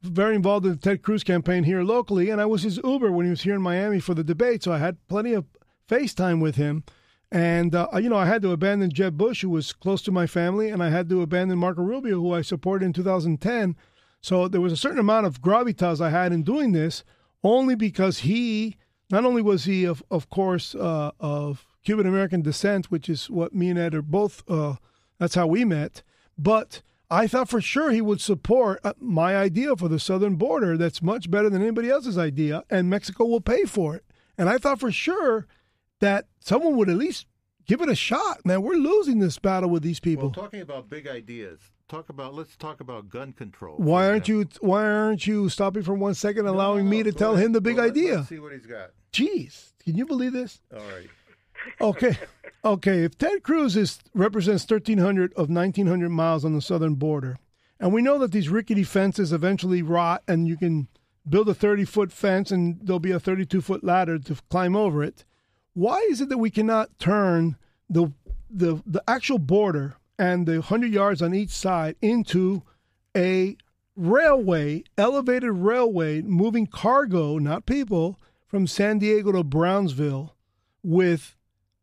very involved in the Ted Cruz campaign here locally, and I was his Uber when he was here in Miami for the debate, so I had plenty of FaceTime with him. And, I had to abandon Jeb Bush, who was close to my family, and I had to abandon Marco Rubio, who I supported in 2010. So there was a certain amount of gravitas I had in doing this, only because not only was he, of course, of Cuban-American descent, which is what me and Ed are both, that's how we met, but I thought for sure he would support my idea for the southern border that's much better than anybody else's idea, and Mexico will pay for it. And I thought for sure that someone would at least give it a shot, man. We're losing this battle with these people. Well, talking about big ideas, let's talk about gun control. Why aren't you stopping for 1 second, allowing me to tell him the big idea? Let's see what he's got. Jeez, can you believe this? All right. Okay. If Ted Cruz represents 1,300 of 1,900 miles on the southern border, and we know that these rickety fences eventually rot, and you can build a 30-foot fence, and there'll be a 32-foot ladder to climb over it. Why is it that we cannot turn the actual border and the 100 yards on each side into a railway, elevated railway, moving cargo, not people, from San Diego to Brownsville with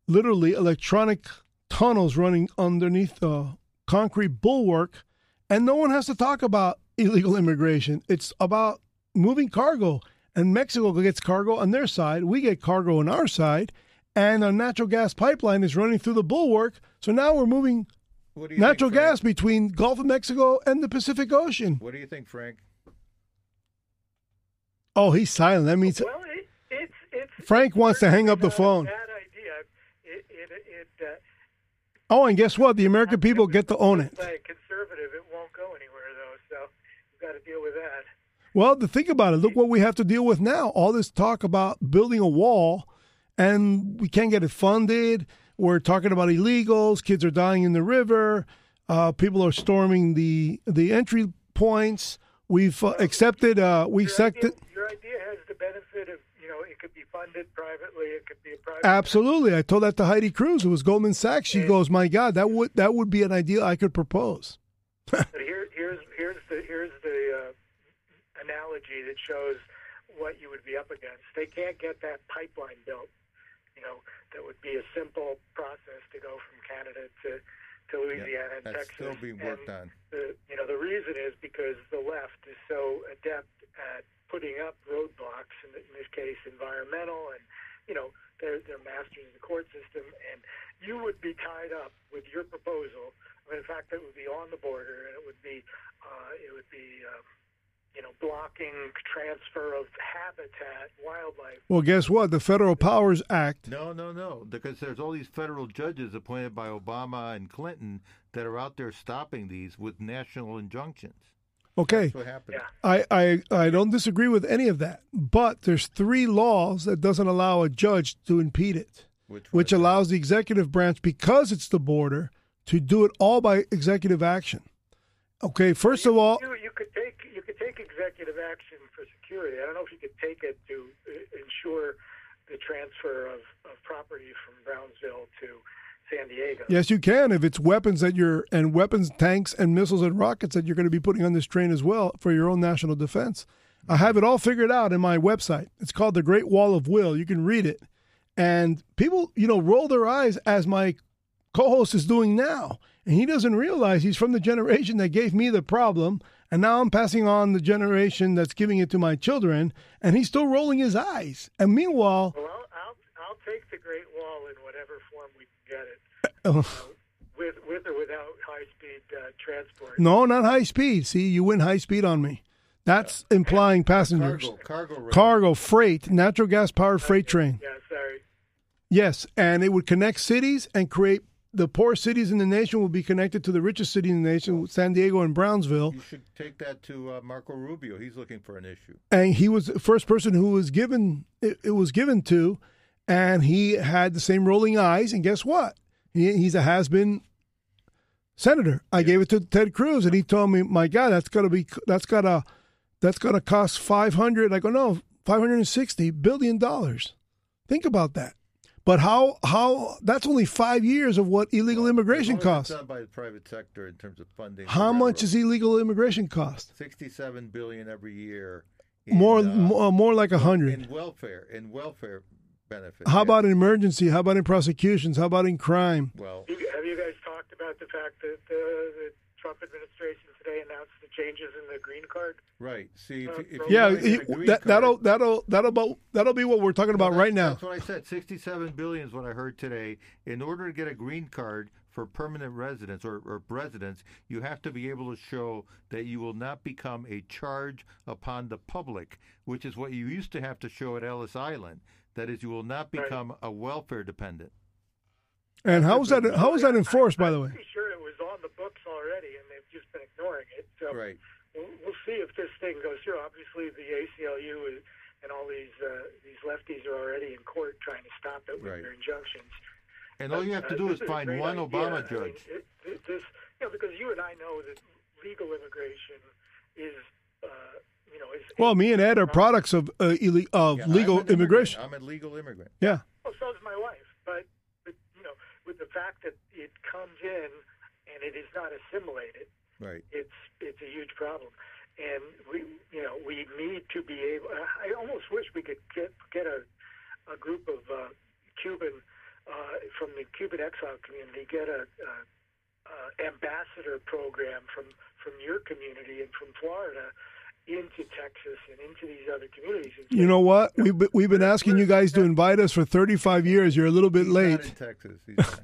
literally electronic tunnels running underneath the concrete bulwark, and no one has to talk about illegal immigration. It's about moving cargo. And Mexico gets cargo on their side. We get cargo on our side. And our natural gas pipeline is running through the bulwark. So now we're moving natural gas between Gulf of Mexico and the Pacific Ocean. What do you think, Frank? Oh, he's silent. That means Frank wants to hang up the phone. Bad idea. Oh, and guess what? The American people get to own it. By a conservative, it won't go anywhere, though. So you've got to deal with that. Well, to think about it, look what we have to deal with now. All this talk about building a wall, and we can't get it funded. We're talking about illegals. Kids are dying in the river. People are storming the entry points. We've accepted. Your idea has the benefit of, it could be funded privately. It could be a private. Absolutely. I told that to Heidi Cruz, who was Goldman Sachs. She goes, "My God, that would be an idea I could propose." But here's the analogy that shows what you would be up against. They can't get that pipeline built, that would be a simple process to go from Canada to Louisiana and Texas. That's still being worked on. The reason is because the left is so adept at putting up roadblocks, in this case environmental, and they're masters of the court system, and you would be tied up with your proposal. I mean, in fact, it would be on the border, and it would be blocking transfer of habitat, wildlife. Well, guess what? The Federal Powers Act. No, because there's all these federal judges appointed by Obama and Clinton that are out there stopping these with national injunctions. Okay. That's what happened. Yeah. I don't disagree with any of that, but there's 3 laws that doesn't allow a judge to impede it, which allows the executive branch, because it's the border, to do it all by executive action. Okay, first of all... You could take executive action for security. I don't know if you could take it to ensure the transfer of property from Brownsville to San Diego. Yes, you can, if it's weapons and weapons, tanks, and missiles and rockets that you're going to be putting on this train as well for your own national defense. I have it all figured out in my website. It's called The Great Wall of Will. You can read it. And people, roll their eyes as my co-host is doing now. And he doesn't realize he's from the generation that gave me the problem, and now I'm passing on the generation that's giving it to my children, and he's still rolling his eyes. And meanwhile... Well, I'll take the Great Wall in whatever form we can get it, with or without high-speed transport. No, not high-speed. See, you win high-speed on me. That's implying passengers. Cargo, freight, natural gas-powered freight train. Yeah, sorry. Yes, and it would connect cities and create... The poor cities in the nation will be connected to the richest city in the nation, San Diego and Brownsville. You should take that to Marco Rubio. He's looking for an issue. And he was the first person who was given it was given to, and he had the same rolling eyes. And guess what? He's a has-been senator. I gave it to Ted Cruz, and he told me, "My God, that's gotta cost $500." I go, "No, $560 billion." Think about that. But how that's only 5 years of what illegal immigration costs. Done by the private sector in terms of funding. How much does illegal immigration cost? $67 billion every year. More like 100. In welfare benefits. How about in emergency? How about in prosecutions? How about in crime? Well, have you guys talked about the fact that the Trump administration today announced the changes in the green card? Right. See, that'll be what we're talking about right now. That's what I said. $67 billion is what I heard today. In order to get a green card for permanent residents or residents, you have to be able to show that you will not become a charge upon the public, which is what you used to have to show at Ellis Island. That is, you will not become a welfare dependent. And how is that enforced, by the way? I'm pretty sure it was on the books already, and they've just been ignoring it. So right. We'll see if this thing goes through. Obviously, the ACLU is, and all these lefties are already in court trying to stop it with right. their injunctions. And all you have to do is find one Obama judge. I mean, because you and I know that legal immigration is, well, me and Ed are products of legal immigration. I'm a legal immigrant. Yeah. Well, so is my wife. But with the fact that it comes in and it is not assimilated, right? It's a huge problem. And we need to be able. I almost wish we could get a group of Cuban. From the Cuban exile community, get an ambassador program from your community and from Florida into Texas and into these other communities. You know what? We've been asking you guys to invite us for 35 years. You're a little bit late. He's not in Texas.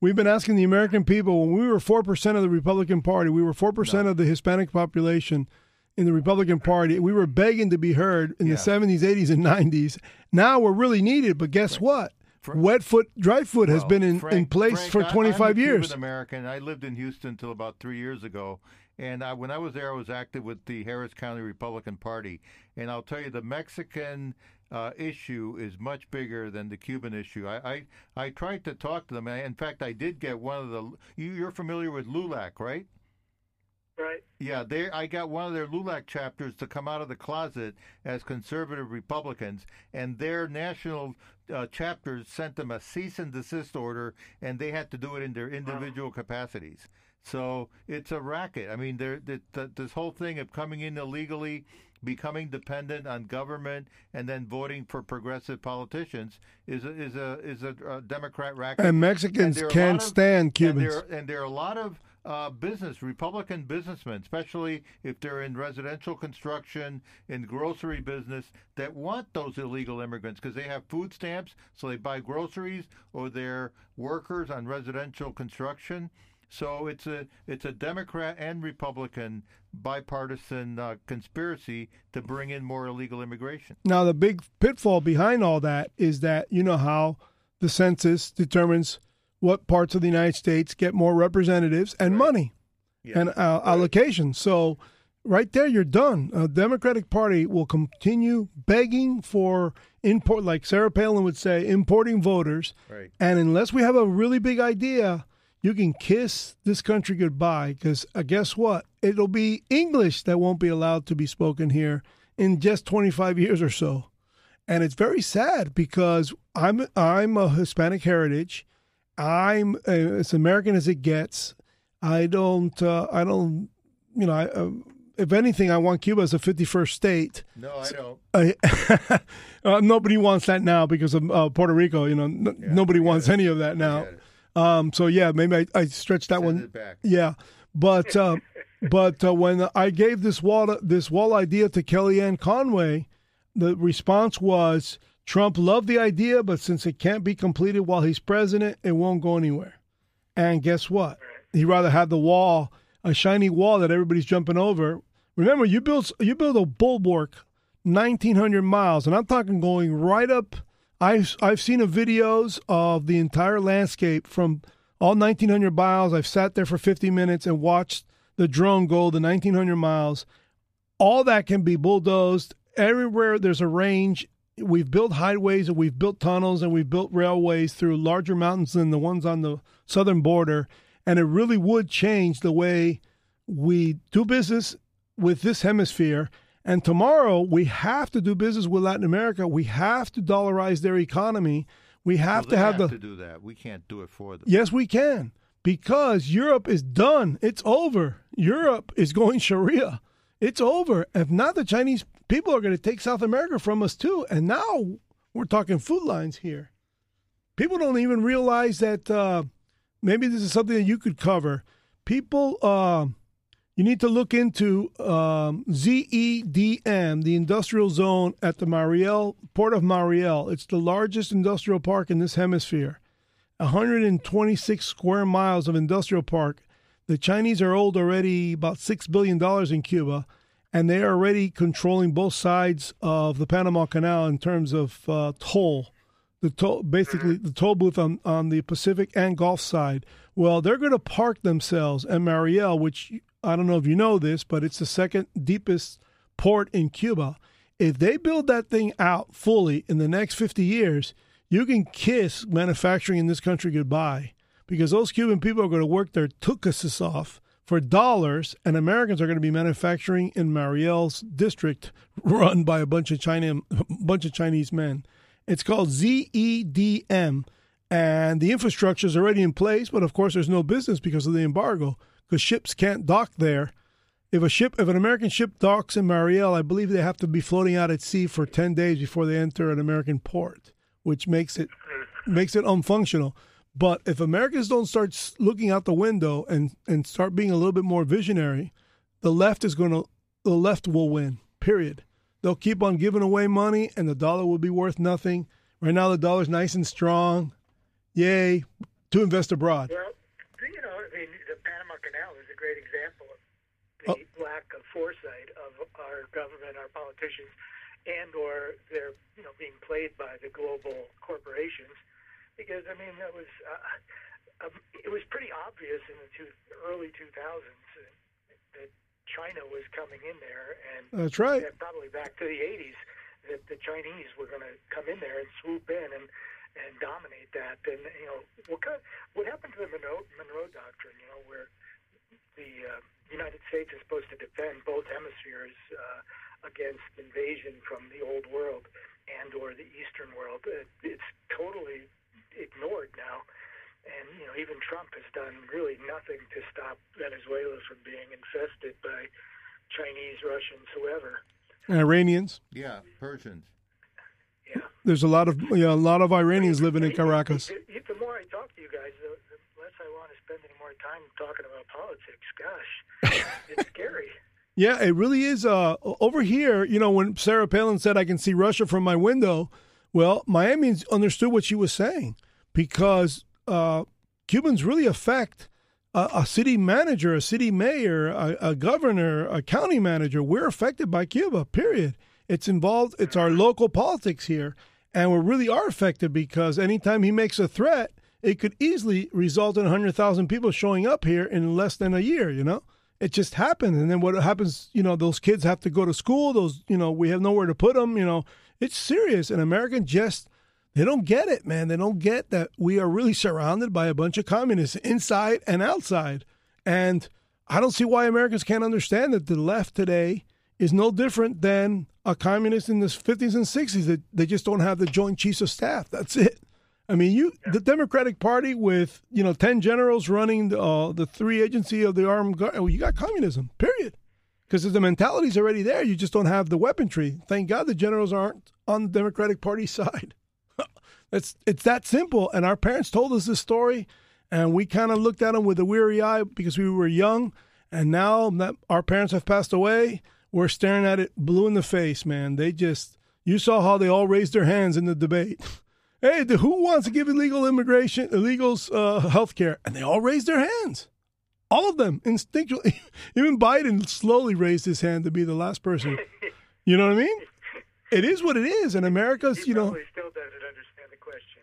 We've been asking the American people, when we were 4% of the Republican Party, we were 4% of the Hispanic population in the Republican Party. We were begging to be heard in the 70s, 80s, and 90s. Now we're really needed, but guess what? Wet foot, dry foot has been in place for 25 years. I'm a Cuban American. I lived in Houston until about 3 years ago. And when I was there, I was active with the Harris County Republican Party. And I'll tell you, the Mexican issue is much bigger than the Cuban issue. I tried to talk to them. In fact, I did get one of the – you're familiar with LULAC, right? Right. Yeah, I got one of their LULAC chapters to come out of the closet as conservative Republicans, and their national chapters sent them a cease and desist order, and they had to do it in their individual capacities. So it's a racket. I mean, this whole thing of coming in illegally, becoming dependent on government, and then voting for progressive politicians is a Democrat racket. And Mexicans can't stand Cubans. And there are a lot of Republican businessmen, especially if they're in residential construction, in grocery business, that want those illegal immigrants because they have food stamps, so they buy groceries, or they're workers on residential construction. So it's a Democrat and Republican bipartisan conspiracy to bring in more illegal immigration. Now, the big pitfall behind all that is that you know how the census determines what parts of the United States get more representatives and right. money yeah. and allocations. So right there, you're done. The Democratic Party will continue begging for import, like Sarah Palin would say, importing voters. Right. And unless we have a really big idea, you can kiss this country goodbye because guess what? It'll be English that won't be allowed to be spoken here in just 25 years or so. And it's very sad because I'm a Hispanic heritage. I'm as American as it gets. If anything, I want Cuba as a 51st state. No, I don't. Nobody wants that now because of Puerto Rico. Nobody wants any of that now. Maybe I stretched that Send one. It back. Yeah, but when I gave this wall idea to Kellyanne Conway, the response was, Trump loved the idea, but since it can't be completed while he's president, it won't go anywhere. And guess what? He'd rather have the wall, a shiny wall that everybody's jumping over. Remember, you build a bulwark 1,900 miles, and I'm talking going right up. I've seen videos of the entire landscape from all 1,900 miles. I've sat there for 50 minutes and watched the drone go the 1,900 miles. All that can be bulldozed. Everywhere there's a range. We've built highways and we've built tunnels and we've built railways through larger mountains than the ones on the southern border. And it really would change the way we do business with this hemisphere. And tomorrow we have to do business with Latin America. We have to dollarize their economy. We have to do that. We can't do it for them. Yes, we can, because Europe is done. It's over. Europe is going Sharia. It's over. If not, the Chinese people are going to take South America from us, too. And now we're talking food lines here. People don't even realize that maybe this is something that you could cover. People, you need to look into ZEDM, the industrial zone at the port of Mariel. It's the largest industrial park in this hemisphere. 126 square miles of industrial park. The Chinese are owed already about $6 billion in Cuba. And they are already controlling both sides of the Panama Canal in terms of toll the toll booth on the Pacific and Gulf side. Well, they're going to park themselves at Mariel, which I don't know if you know this, but it's the second deepest port in Cuba. If they build that thing out fully in the next 50 years, you can kiss manufacturing in this country goodbye, because those Cuban people are going to work their tucas off for dollars, and Americans are going to be manufacturing in Mariel's district run by a bunch of Chinese men. It's called ZEDM, and the infrastructure is already in place, but of course there's no business because of the embargo, because ships can't dock there. If an American ship docks in Mariel, I believe they have to be floating out at sea for 10 days before they enter an American port, which makes it unfunctional. But if Americans don't start looking out the window and start being a little bit more visionary, the left will win, period. They'll keep on giving away money, and the dollar will be worth nothing. Right now, the dollar's nice and strong. Yay, to invest abroad. Well, the Panama Canal is a great example of the lack of foresight of our government, our politicians, and/or they're being played by the global corporations. Because that was it was pretty obvious in the early 2000s that China was coming in there, and that's right. Probably back to the 80s, that the Chinese were going to come in there and swoop in and dominate that. And what happened to the Monroe Doctrine? Where the United States is supposed to defend both hemispheres against invasion from the old world and/or the Eastern world. It's totally ignored now, and even Trump has done really nothing to stop Venezuela from being infested by Chinese, Russians, whoever. Iranians, Persians. Yeah, there's a lot of Iranians living in Caracas. The more I talk to you guys, the less I want to spend any more time talking about politics. Gosh, it's scary. Yeah, it really is. Over here, when Sarah Palin said, "I can see Russia from my window." Well, Miami understood what she was saying, because Cubans really affect a city manager, a city mayor, a governor, a county manager. We're affected by Cuba, period. It's involved. It's our local politics here, and we really are affected, because anytime he makes a threat, it could easily result in 100,000 people showing up here in less than a year, It just happened, and then what happens, those kids have to go to school. Those, we have nowhere to put them, It's serious, and Americans they don't get it, man. They don't get that we are really surrounded by a bunch of communists inside and outside. And I don't see why Americans can't understand that the left today is no different than a communist in the 50s and 60s. That they just don't have the Joint Chiefs of Staff. That's it. The Democratic Party with 10 generals running the three agency of the armed guard. You got communism, period. Because the mentality's already there. You just don't have the weaponry. Thank God the generals aren't on the Democratic Party side. It's that simple. And our parents told us this story, and we kind of looked at them with a weary eye because we were young. And now that our parents have passed away, we're staring at it blue in the face, man. You saw how they all raised their hands in the debate. Hey, who wants to give illegals health care? And they all raised their hands. All of them, instinctually. Even Biden slowly raised his hand to be the last person. You know what I mean? It is what it is. And America's, He still doesn't understand the question.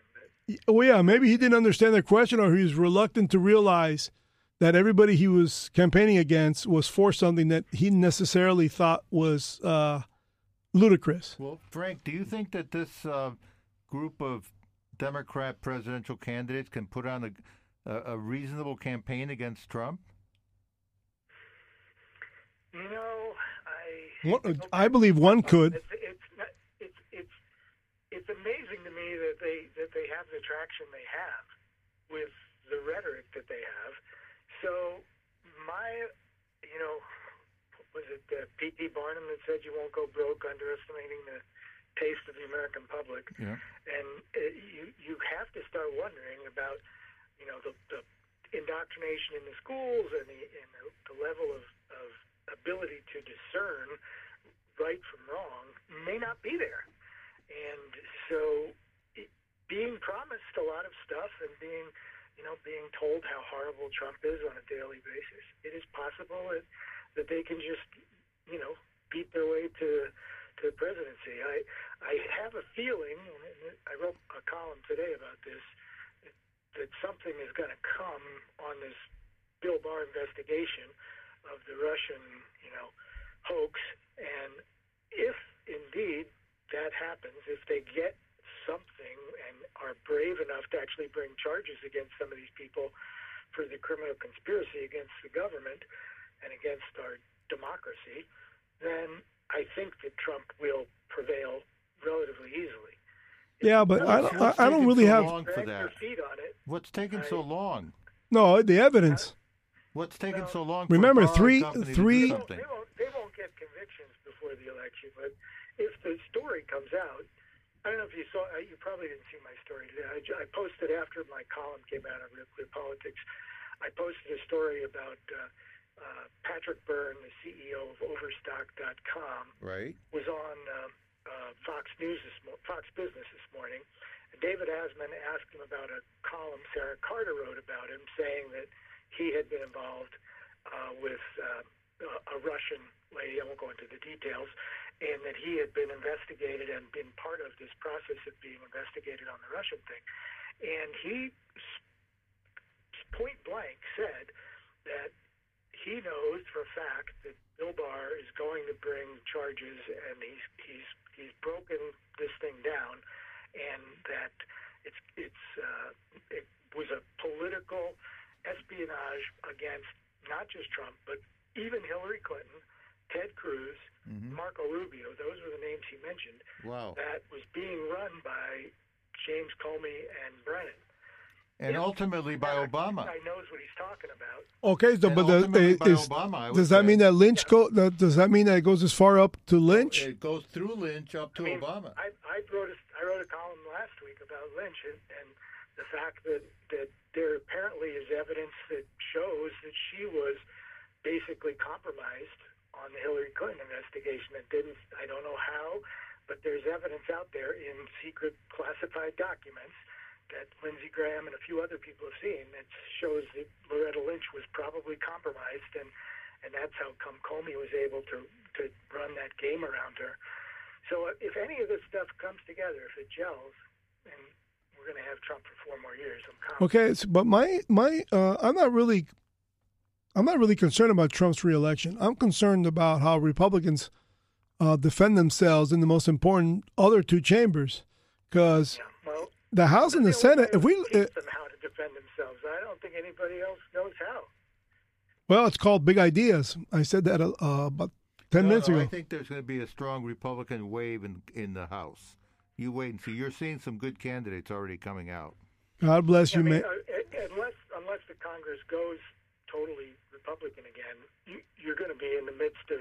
But... Well, yeah, maybe he didn't understand the question, or he was reluctant to realize that everybody he was campaigning against was for something that he necessarily thought was ludicrous. Well, Frank, do you think that this group of Democrat presidential candidates can put on a reasonable campaign against Trump? I believe one could. It's amazing to me that they have the traction they have with the rhetoric that they have. So was it P.T. Barnum that said you won't go broke underestimating the taste of the American public? Yeah. And you have to start wondering about the indoctrination in the schools and the level of ability to discern right from wrong may not be there. And so being promised a lot of stuff and being told how horrible Trump is on a daily basis, it is possible that they can just beat their way to the presidency. I have a feeling, and I wrote a column today about this, that something is going to come on this Bill Barr investigation of the Russian, hoax. And if indeed that happens, if they get something and are brave enough to actually bring charges against some of these people for the criminal conspiracy against the government and against our democracy, then I think that Trump will prevail relatively easily. Yeah, but I don't really have for that. What's taken so long? No, the evidence. What's taken so long? Remember, three. They won't get convictions before the election. But if the story comes out, I don't know if you saw. You probably didn't see my story today. I posted after my column came out on Nuclear Politics. I posted a story about Patrick Byrne, the CEO of Overstock.com. Right. Was on Fox Business this morning. David Asman asked him about a column Sarah Carter wrote about him, saying that he had been involved with a Russian lady. I won't go into the details, and that he had been investigated and been part of this process of being investigated on the Russian thing. And he point blank said that he knows for a fact that Bill Barr is going to bring charges, and he's broken this thing down, and that it was a political espionage against not just Trump, but even Hillary Clinton, Ted Cruz, Marco Rubio. Those were the names he mentioned. Wow. That was being run by James Comey and Brennan. And ultimately by Obama. I knows what he's talking about. Okay, so, does that mean that it goes as far up to Lynch? It goes through Lynch up to Obama. I wrote a column last week about Lynch and the fact that there apparently is evidence that shows that she was basically compromised on the Hillary Clinton investigation. I don't know how, but there's evidence out there in secret classified documents that Lindsey Graham and a few other people have seen that shows that Loretta Lynch was probably compromised, and that's how come Comey was able to run that game around her. So if any of this stuff comes together, if it gels, then we're going to have Trump for 4 more years. I'm confident. Okay, but I'm not really concerned about Trump's reelection. I'm concerned about how Republicans defend themselves in the most important other 2 chambers, because. Yeah. The House and the Senate, if we... teach them how to defend themselves. I don't think anybody else knows how. Well, it's called big ideas. I said that about 10 minutes ago. I think there's going to be a strong Republican wave in the House. You wait and see. You're seeing some good candidates already coming out. God bless you, man. Unless the Congress goes totally Republican again, you're going to be in the midst of...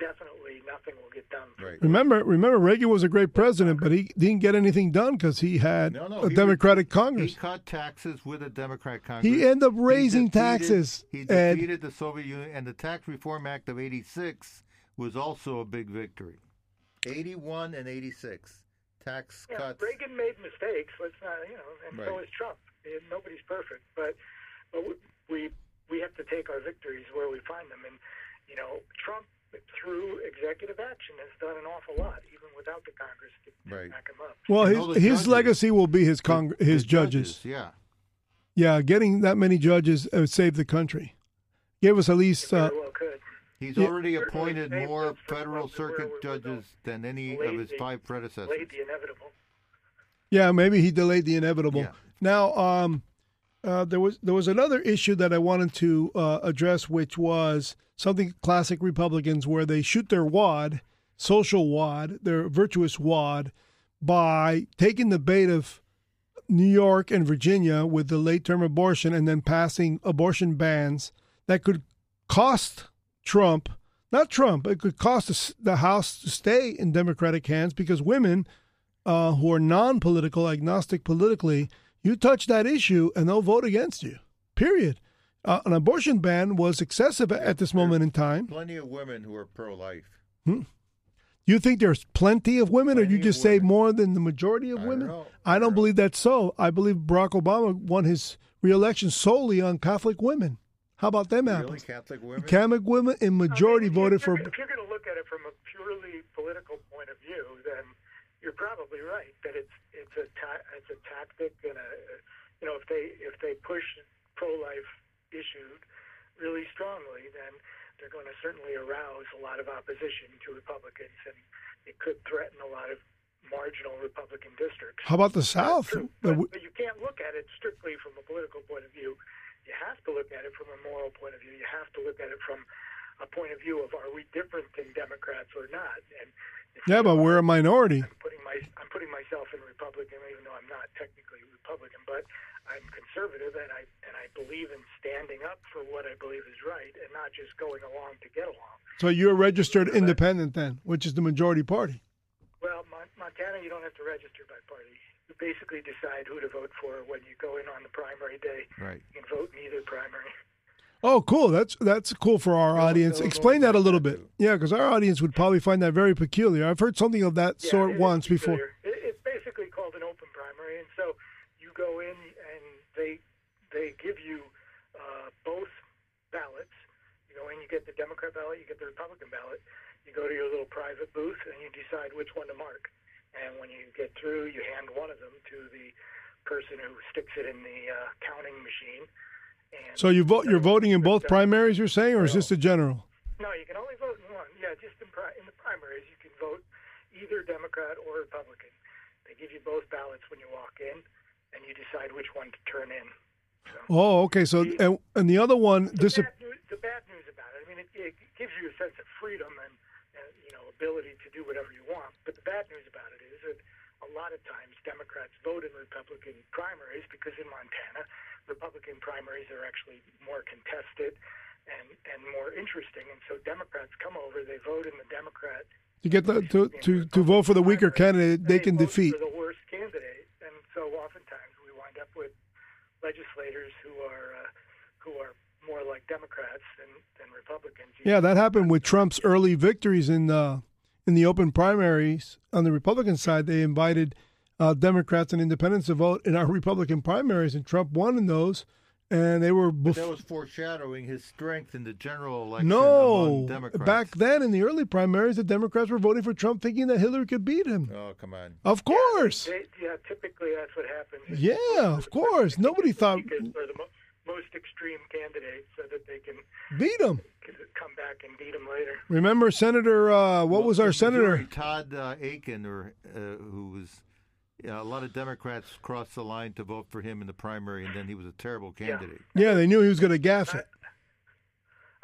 Definitely nothing will get done. Right. Remember, Reagan was a great president, but he didn't get anything done because he had a Democratic Congress. He cut taxes with a Democratic Congress. He ended up raising taxes. He defeated the Soviet Union, and the Tax Reform Act of 86 was also a big victory. 81 and 86. Tax cuts. Reagan made mistakes. Let's not, and so is Trump. Nobody's perfect, but we have to take our victories where we find them. And, Trump, through executive action, has done an awful lot, even without the Congress to back him up. Well, his legacy will be his judges. Yeah, getting that many judges saved the country. Gave us at least. Well could. He's already appointed more federal circuit judges than any of his 5 predecessors. Delayed the inevitable. Yeah, maybe he delayed the inevitable. Yeah. Now, there was another issue that I wanted to address, which was. Something classic Republicans where they shoot their wad, social wad, their virtuous wad, by taking the bait of New York and Virginia with the late-term abortion and then passing abortion bans that could cost it could cost the House to stay in Democratic hands because women who are non-political, agnostic politically, you touch that issue and they'll vote against you, period. An abortion ban was excessive at this moment in time. Plenty of women who are pro-life. You think there's plenty of women, or you just say more than the majority of women? I don't believe that's so. I believe Barack Obama won his re-election solely on Catholic women. How about them apples? Catholic women in majority voted for... If you're going to look at it from a purely political point, You're probably right that it's a tactic, and if they push pro-life issues really strongly, then they're going to certainly arouse a lot of opposition to Republicans, and it could threaten a lot of marginal Republican districts. How about the South? But you can't look at it strictly from a political point of view. You have to look at it from a moral point of view. You have to look at it from a point of view of, are we different than Democrats or not? And yeah, but we're a minority. I'm putting myself in Republican, even though I'm not technically Republican, but I'm conservative, and I believe in standing up for what I believe is right, and not just going along to get along. So you're registered independent then, which is the majority party. Well, Montana, you don't have to register by party. You basically decide who to vote for when you go in on the primary day. Right. You can vote in either primary. Oh, cool. That's cool for our audience. Explain that a little bit. Yeah, because our audience would probably find that very peculiar. I've heard something of that sort once before. It's basically called an open primary, and so you go in and they give you both ballots. You go in, you get the Democrat ballot, you get the Republican ballot. You go to your little private booth, and you decide which one to mark. And when you get through, you hand one of them to the person who sticks it in the counting machine. And so you're voting in both primaries, you're saying, or is this the general? No, you can only vote in one. Yeah, just in the primaries, you can vote either Democrat or Republican. They give you both ballots when you walk in, and you decide which one to turn in. So, oh, okay. So and the other one, the bad news about it. I mean, it gives you a sense of freedom and ability to do whatever you want. But the bad news about it is that a lot of times Democrats vote in Republican primaries because in Montana, Republican primaries are actually more contested and more interesting, and so Democrats come over, they vote in the Democrat to get the to vote for the weaker candidate they can defeat. For the worst candidate, and so oftentimes we wind up with legislators who are more like Democrats than Republicans. Yeah, that happened with Trump's early victories in the open primaries on the Republican side. They invited Democrats and independents to vote in our Republican primaries, and Trump won in those, and they were... That was foreshadowing his strength in the general election among Democrats. No, back then in the early primaries, the Democrats were voting for Trump thinking that Hillary could beat him. Oh, come on. Of course. Typically that's what happens. Yeah, of course. Nobody thought... Because they're the most extreme candidates so that they can... Beat him. Come back and beat him later. Remember Senator... what was our senator? Todd Akin, who was... Yeah, a lot of Democrats crossed the line to vote for him in the primary, and then he was a terrible candidate. Yeah, they knew he was going to gaff it.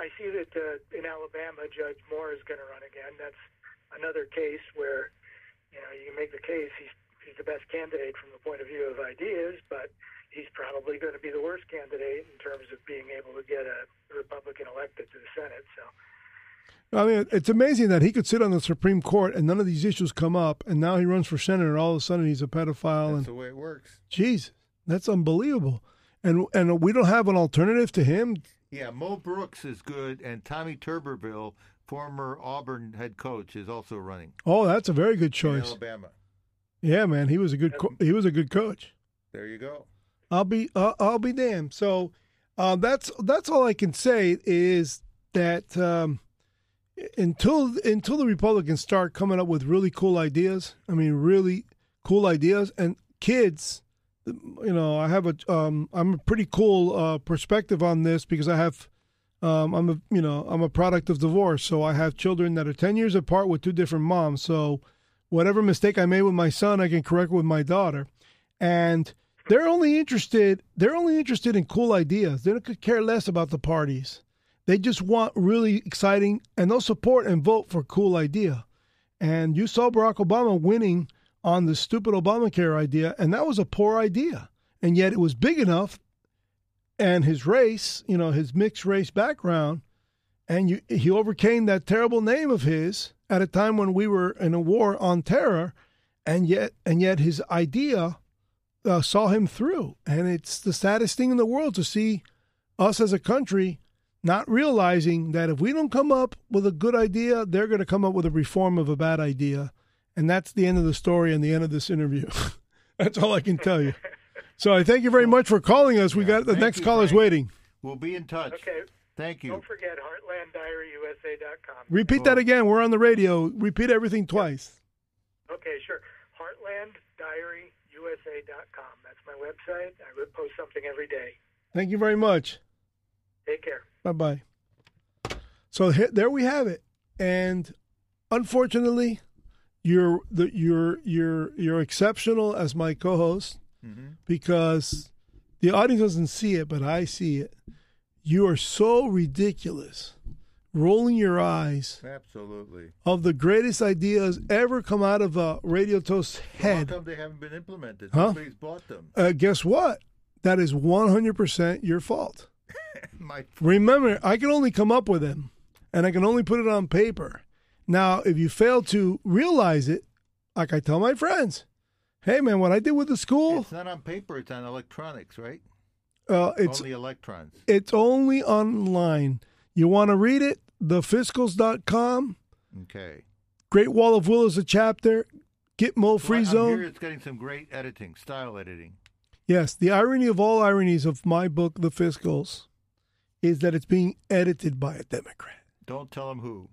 I see that in Alabama, Judge Moore is going to run again. That's another case where, you make the case he's the best candidate from the point of view of ideas, but he's probably going to be the worst candidate in terms of being able to get a Republican elected to the Senate, so... I mean, it's amazing that he could sit on the Supreme Court and none of these issues come up, and now he runs for senator, and all of a sudden he's a pedophile. That's the way it works. Jeez, that's unbelievable. And we don't have an alternative to him? Yeah, Mo Brooks is good, and Tommy Tuberville, former Auburn head coach, is also running. Oh, that's a very good choice. In Alabama. Yeah, man, he was a good coach. There you go. I'll be damned. So that's all I can say is that. Until the Republicans start coming up with really cool ideas, and kids, I have I'm a pretty cool perspective on this because I have, I'm a product of divorce, so I have children that are 10 years apart with two different moms. So whatever mistake I made with my son, I can correct with my daughter, and they're only interested in cool ideas. They don't care less about the parties. They just want really exciting, and they'll support and vote for cool idea. And you saw Barack Obama winning on the stupid Obamacare idea, and that was a poor idea. And yet it was big enough, and his race, his mixed race background, and he overcame that terrible name of his at a time when we were in a war on terror, and yet his idea saw him through. And it's the saddest thing in the world to see us as a country not realizing that if we don't come up with a good idea, they're going to come up with a reform of a bad idea. And that's the end of the story and the end of this interview. That's all I can tell you. So I thank you very much for calling us. We got the next caller's waiting. We'll be in touch. Okay. Thank you. Don't forget HeartlandDiaryUSA.com. Repeat that again. We're on the radio. Repeat everything twice. Okay, sure. diaryusa.com. That's my website. I post something every day. Thank you very much. Take care. Bye-bye. So there we have it. And unfortunately, you're exceptional as my co-host, because the audience doesn't see it, but I see it. You are so ridiculous, rolling your eyes. Absolutely. Of the greatest ideas ever come out of a Radio Toast head. How come they haven't been implemented? Huh? Nobody's bought them. Guess what? That is 100% your fault. Remember, I can only come up with them, and I can only put it on paper. Now, if you fail to realize it, like I tell my friends, hey, man, what I did with the school... It's not on paper. It's on electronics, right? It's only electrons. It's only online. You want to read it? Thefiscals.com. Okay. Great Wall of Will is a chapter. Gitmo Free Zone. I'm here it's getting some great editing, style editing. Yes. The irony of all ironies of my book, The Fiscals, is that it's being edited by a Democrat. Don't tell him who.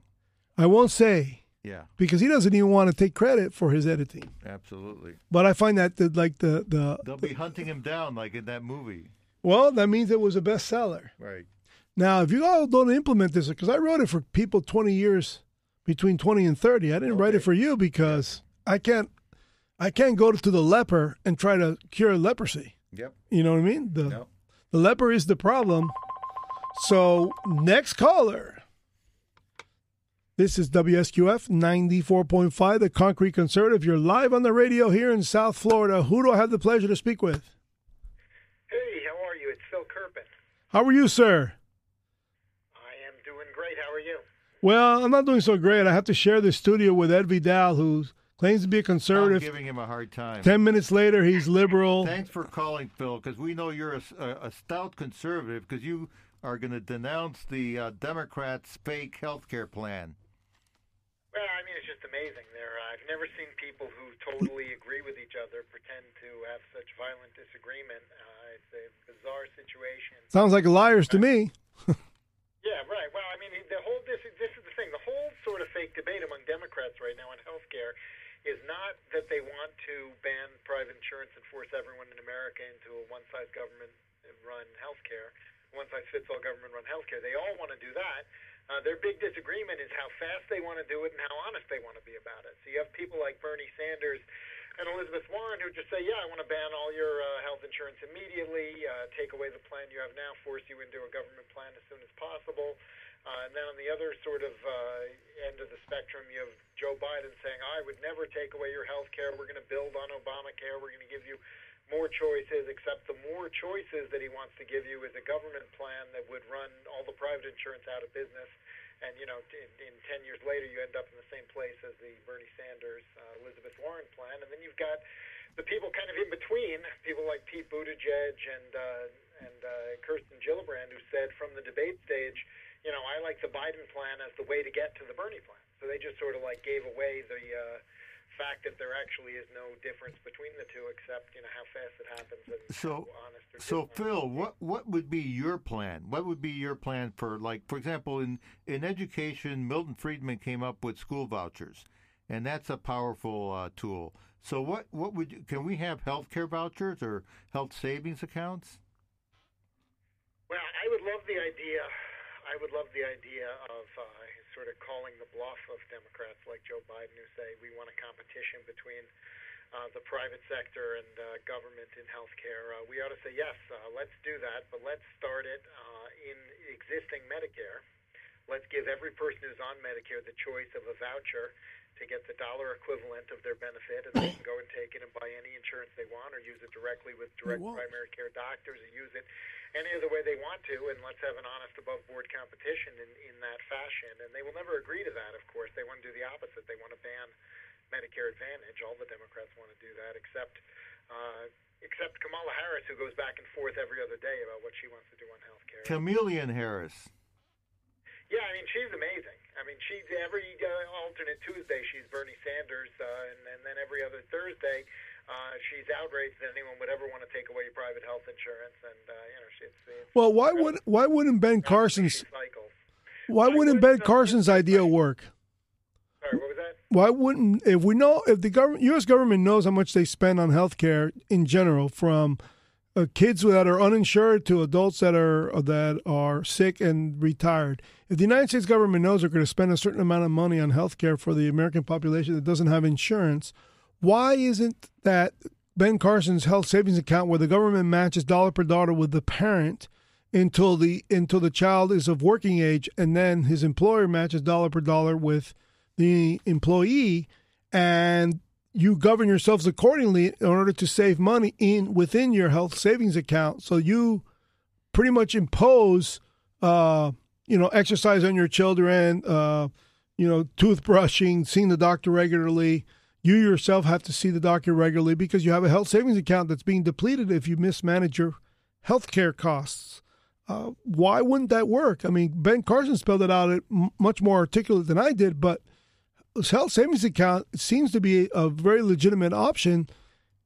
I won't say. Yeah. Because he doesn't even want to take credit for his editing. Absolutely. But I find that they'll be hunting him down like in that movie. Well, that means it was a bestseller. Right. Now, if you all don't implement this, because I wrote it for people 20 years, between 20 and 30. I didn't write it for you because I can't go to the leper and try to cure leprosy. Yep. You know what I mean? The leper is the problem. So, next caller. This is WSQF 94.5, the Concrete Conservative. You're live on the radio here in South Florida. Who do I have the pleasure to speak with? Hey, how are you? It's Phil Kirpin. How are you, sir? I am doing great. How are you? Well, I'm not doing so great. I have to share the studio with Ed Vidal, who claims to be a conservative. I'm giving him a hard time. 10 minutes later, he's liberal. Thanks for calling, Phil, because we know you're a stout conservative, because you are going to denounce the Democrats' fake health care plan. Well, I mean, it's just amazing. I've never seen people who totally agree with each other pretend to have such violent disagreement. It's a bizarre situation. Sounds like liars to me. Yeah, right. Well, I mean, this is the thing. The whole sort of fake debate among Democrats right now on healthcare is not that they want to ban private insurance and force everyone in America into a one-size-fits-all government-run healthcare. They all want to do that. Their big disagreement is how fast they want to do it and how honest they want to be about it. So you have people like Bernie Sanders and Elizabeth Warren who just say, yeah, I want to ban all your health insurance immediately, take away the plan you have now, force you into a government plan as soon as possible. And then on the other sort of end of the spectrum, you have Joe Biden saying, I would never take away your health care. We're going to build on Obamacare. We're going to give you more choices, except the more choices that he wants to give you is a government plan that would run all the private insurance out of business. And, you know, in 10 years later, you end up in the same place as the Bernie Sanders, Elizabeth Warren plan. And then you've got the people kind of in between, people like Pete Buttigieg and Kirsten Gillibrand, who said from the debate stage, you know, I like the Biden plan as the way to get to the Bernie plan. So they just sort of like gave away the fact that there actually is no difference between the two, except you know how fast it happens and so honest. So Phil, what would be your plan? What would be your plan for, like, for example, in education, Milton Friedman came up with school vouchers, and that's a powerful tool. So what would you, can we have healthcare vouchers or health savings accounts? Well, I would love the idea. I would love the idea of sort of calling the bluff of Democrats like Joe Biden who say we want a competition between the private sector and government in healthcare. We ought to say, yes, let's do that, but let's start it in existing Medicare. Let's give every person who's on Medicare the choice of a voucher to get the dollar equivalent of their benefit, and they can go and take it and buy any insurance they want or use it directly with direct primary care doctors or use it any other way they want to, and let's have an honest above-board competition in that fashion. And they will never agree to that, of course. They want to do the opposite. They want to ban Medicare Advantage. All the Democrats want to do that, except Kamala Harris, who goes back and forth every other day about what she wants to do on health care. Chameleon Harris. Yeah, I mean, she's amazing. I mean, she's every alternate Tuesday, she's Bernie Sanders, and then every other Thursday, she's outraged that anyone would ever want to take away your private health insurance, and you know, it's well, why wouldn't Ben Carson's idea work? Sorry, what was that? Why wouldn't, if we know, if the government, U.S. government knows how much they spend on health care in general, from kids that are uninsured to adults that are sick and retired. If the United States government knows they're going to spend a certain amount of money on health care for the American population that doesn't have insurance, why isn't that Ben Carson's health savings account, where the government matches dollar per dollar with the parent until the child is of working age, and then his employer matches dollar per dollar with the employee, and you govern yourselves accordingly in order to save money within your health savings account? So you pretty much impose, exercise on your children, toothbrushing, seeing the doctor regularly. You yourself have to see the doctor regularly because you have a health savings account that's being depleted if you mismanage your healthcare costs. Why wouldn't that work? I mean, Ben Carson spelled it out much more articulate than I did, but this health savings account seems to be a very legitimate option.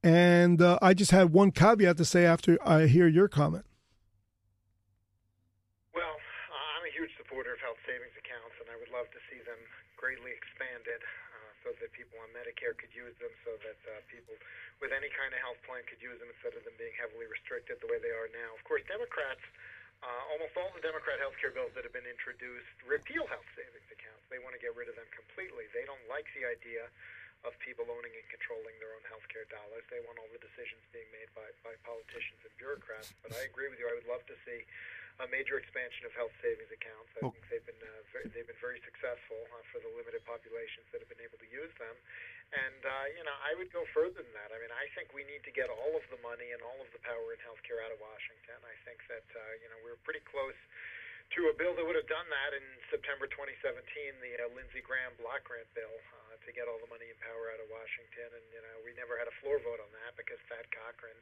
And I just had one caveat to say after I hear your comment. Well, I'm a huge supporter of health savings accounts, and I would love to see them greatly expanded so that people on Medicare could use them, so that people with any kind of health plan could use them instead of them being heavily restricted the way they are now. Of course, Democrats, almost all the Democrat health care bills that have been introduced repeal health savings accounts. They want to get rid of them completely. They don't like the idea of people owning and controlling their own health care dollars. They want all the decisions being made by politicians and bureaucrats. But I agree with you. I would love to see a major expansion of health savings accounts. I think they've been very successful for the limited populations that have been able to use them. And, I would go further than that. I mean, I think we need to get all of the money and all of the power in healthcare out of Washington. I think that, we're pretty close to a bill that would have done that in September 2017, the Lindsey Graham block grant bill, to get all the money and power out of Washington. And, we never had a floor vote on that because Thad Cochran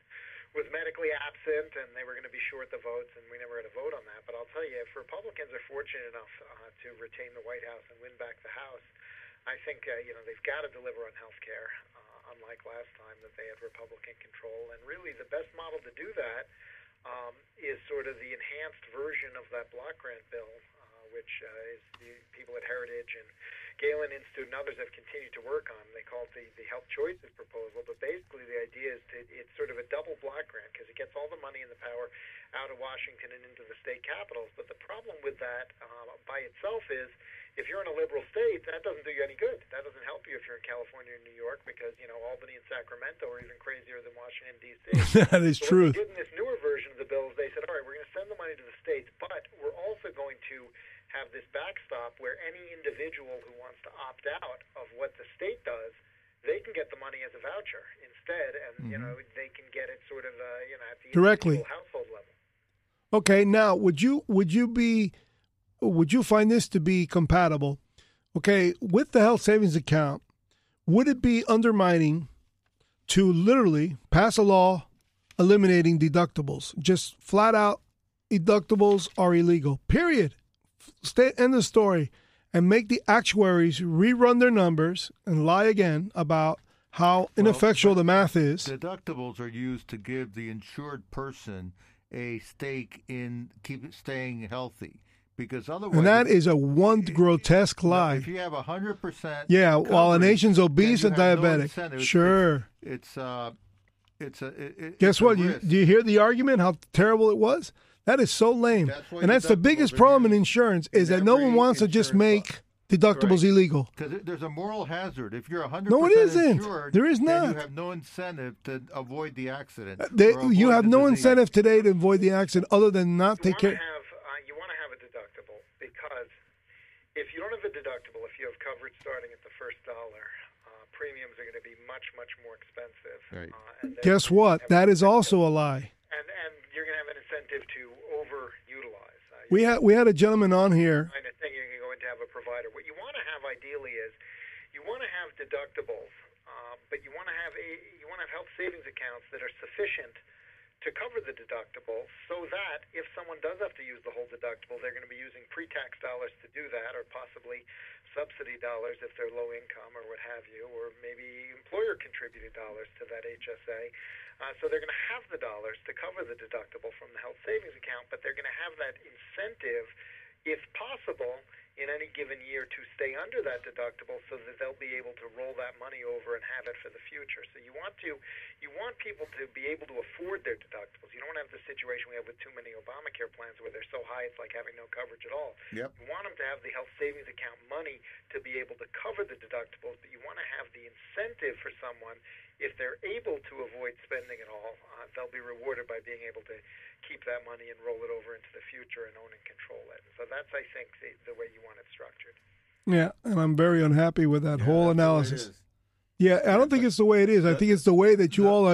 was medically absent and they were going to be short the votes, and we never had a vote on that. But I'll tell you, if Republicans are fortunate enough to retain the White House and win back the House, I think, they've got to deliver on health care, unlike last time that they had Republican control. And really the best model to do that is sort of the enhanced version of that block grant bill, which is the people at Heritage and Galen Institute and others have continued to work on. They call it the Health Choices Proposal, but basically the idea is that it's sort of a double block grant because it gets all the money and the power out of Washington and into the state capitals. But the problem with that by itself is, if you're in a liberal state, that doesn't do you any good. That doesn't help you if you're in California or New York because, Albany and Sacramento are even crazier than Washington, D.C. That is true. In this newer version of the bills, they said, all right, we're going to send the money to the states, but we're also going to have this backstop where any individual who wants to opt out of what the state does, they can get the money as a voucher instead, and, they can get it sort of, at the directly household level. Okay, now, would you find this to be compatible, okay, with the health savings account? Would it be undermining to literally pass a law eliminating deductibles? Just flat out, deductibles are illegal, period. End of story. And make the actuaries rerun their numbers and lie again about how ineffectual the math is. Deductibles are used to give the insured person a stake in staying healthy. Because otherwise, and that is grotesque lie. If you have 100%, while a nation's obese and diabetic, no sure, guess what? Do you hear the argument? How terrible it was? That is so lame, and that's the biggest problem in insurance is that no one wants to just make deductibles illegal. Because there's a moral hazard. If you're 100% no, it isn't. Insured, there is not. You have no incentive to avoid the accident. You have no incentive today to avoid the accident other than not take care. If you don't have a deductible, if you have coverage starting at the first $1, premiums are going to be much, much more expensive. Right. And guess what? That is also a lie. And you're going to have an incentive to overutilize. We had a gentleman on here. And I think you're going to have a provider. What you want to have ideally is you want to have deductibles, but you want to have health savings accounts that are sufficient to cover the deductible, so that if someone does have to use the whole deductible, they're going to be using pre-tax dollars to do that, or possibly subsidy dollars if they're low income or what have you, or maybe employer-contributed dollars to that HSA. So they're going to have the dollars to cover the deductible from the health savings account, but they're going to have that incentive, if possible, in any given year to stay under that deductible so that they'll be able to roll that money over and have it for the future. So you want people to be able to afford their deductibles. You don't have the situation we have with too many Obamacare plans where they're so high it's like having no coverage at all. Yep. You want them to have the health savings account money to be able to cover the deductibles, but you want to have the incentive for someone, if they're able to avoid spending at all, they'll be rewarded by being able to keep that money and roll it over into the future and own and control it. So that's, I think, the way you want it structured. Yeah, and I'm very unhappy with that whole analysis. Yeah, I don't think it's the way it is. I think it's the way that you all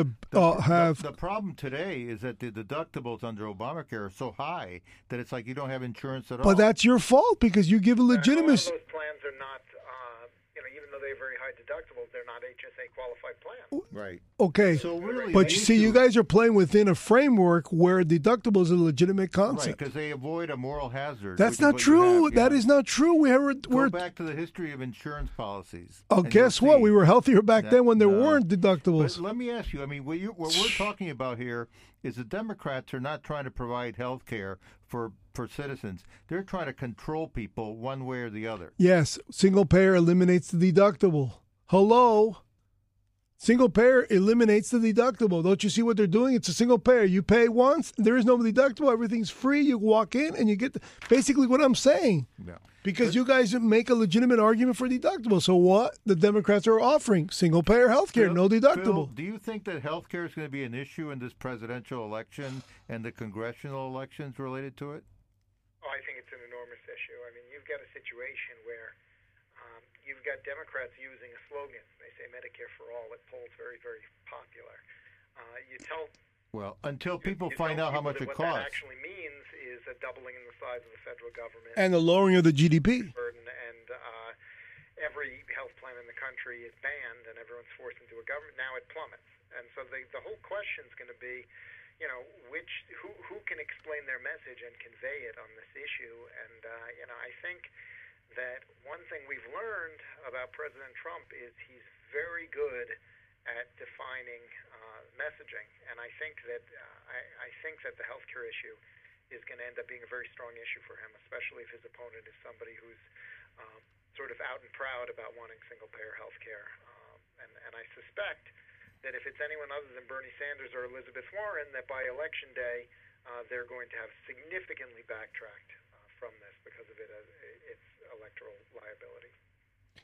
have. The problem today is that the deductibles under Obamacare are so high that it's like you don't have insurance at all. But that's your fault because you give a legitimacy. Those plans are not, even though they have very high deductibles, they're not HSA qualified plans. Right. Okay. So really, but you guys are playing within a framework where deductibles is a legitimate concept. Right, because they avoid a moral hazard. That's not true. That is not true. Go back to the history of insurance policies. Oh, guess what? We were healthier back then when there weren't deductibles. But let me ask you, what we're talking about here is the Democrats are not trying to provide health care for citizens. They're trying to control people one way or the other. Yes, single payer eliminates the deductible. Hello? Single payer eliminates the deductible. Don't you see what they're doing? It's a single payer. You pay once, there is no deductible, everything's free, you walk in and you get basically what I'm saying. Yeah. Because you guys make a legitimate argument for deductible. So what the Democrats are offering, single payer health care, no deductible. Bill, do you think that health care is going to be an issue in this presidential election and the congressional elections related to it? Oh, I think it's an enormous issue. I mean, you've got a situation where you've got Democrats using a slogan. They say Medicare for all. It polls very, very popular. Until people find out how much it costs. What that actually means is a doubling in the size of the federal government. And the lowering of the GDP. And every health plan in the country is banned and everyone's forced into a government. Now it plummets. And so the whole question is going to be, who can explain their message and convey it on this issue? And, I think that one thing we've learned about President Trump is he's very good at defining messaging, and I think that I think that the healthcare issue is going to end up being a very strong issue for him, especially if his opponent is somebody who's sort of out and proud about wanting single-payer healthcare. And I suspect that if it's anyone other than Bernie Sanders or Elizabeth Warren, that by Election Day they're going to have significantly backtracked from this because of its electoral liability.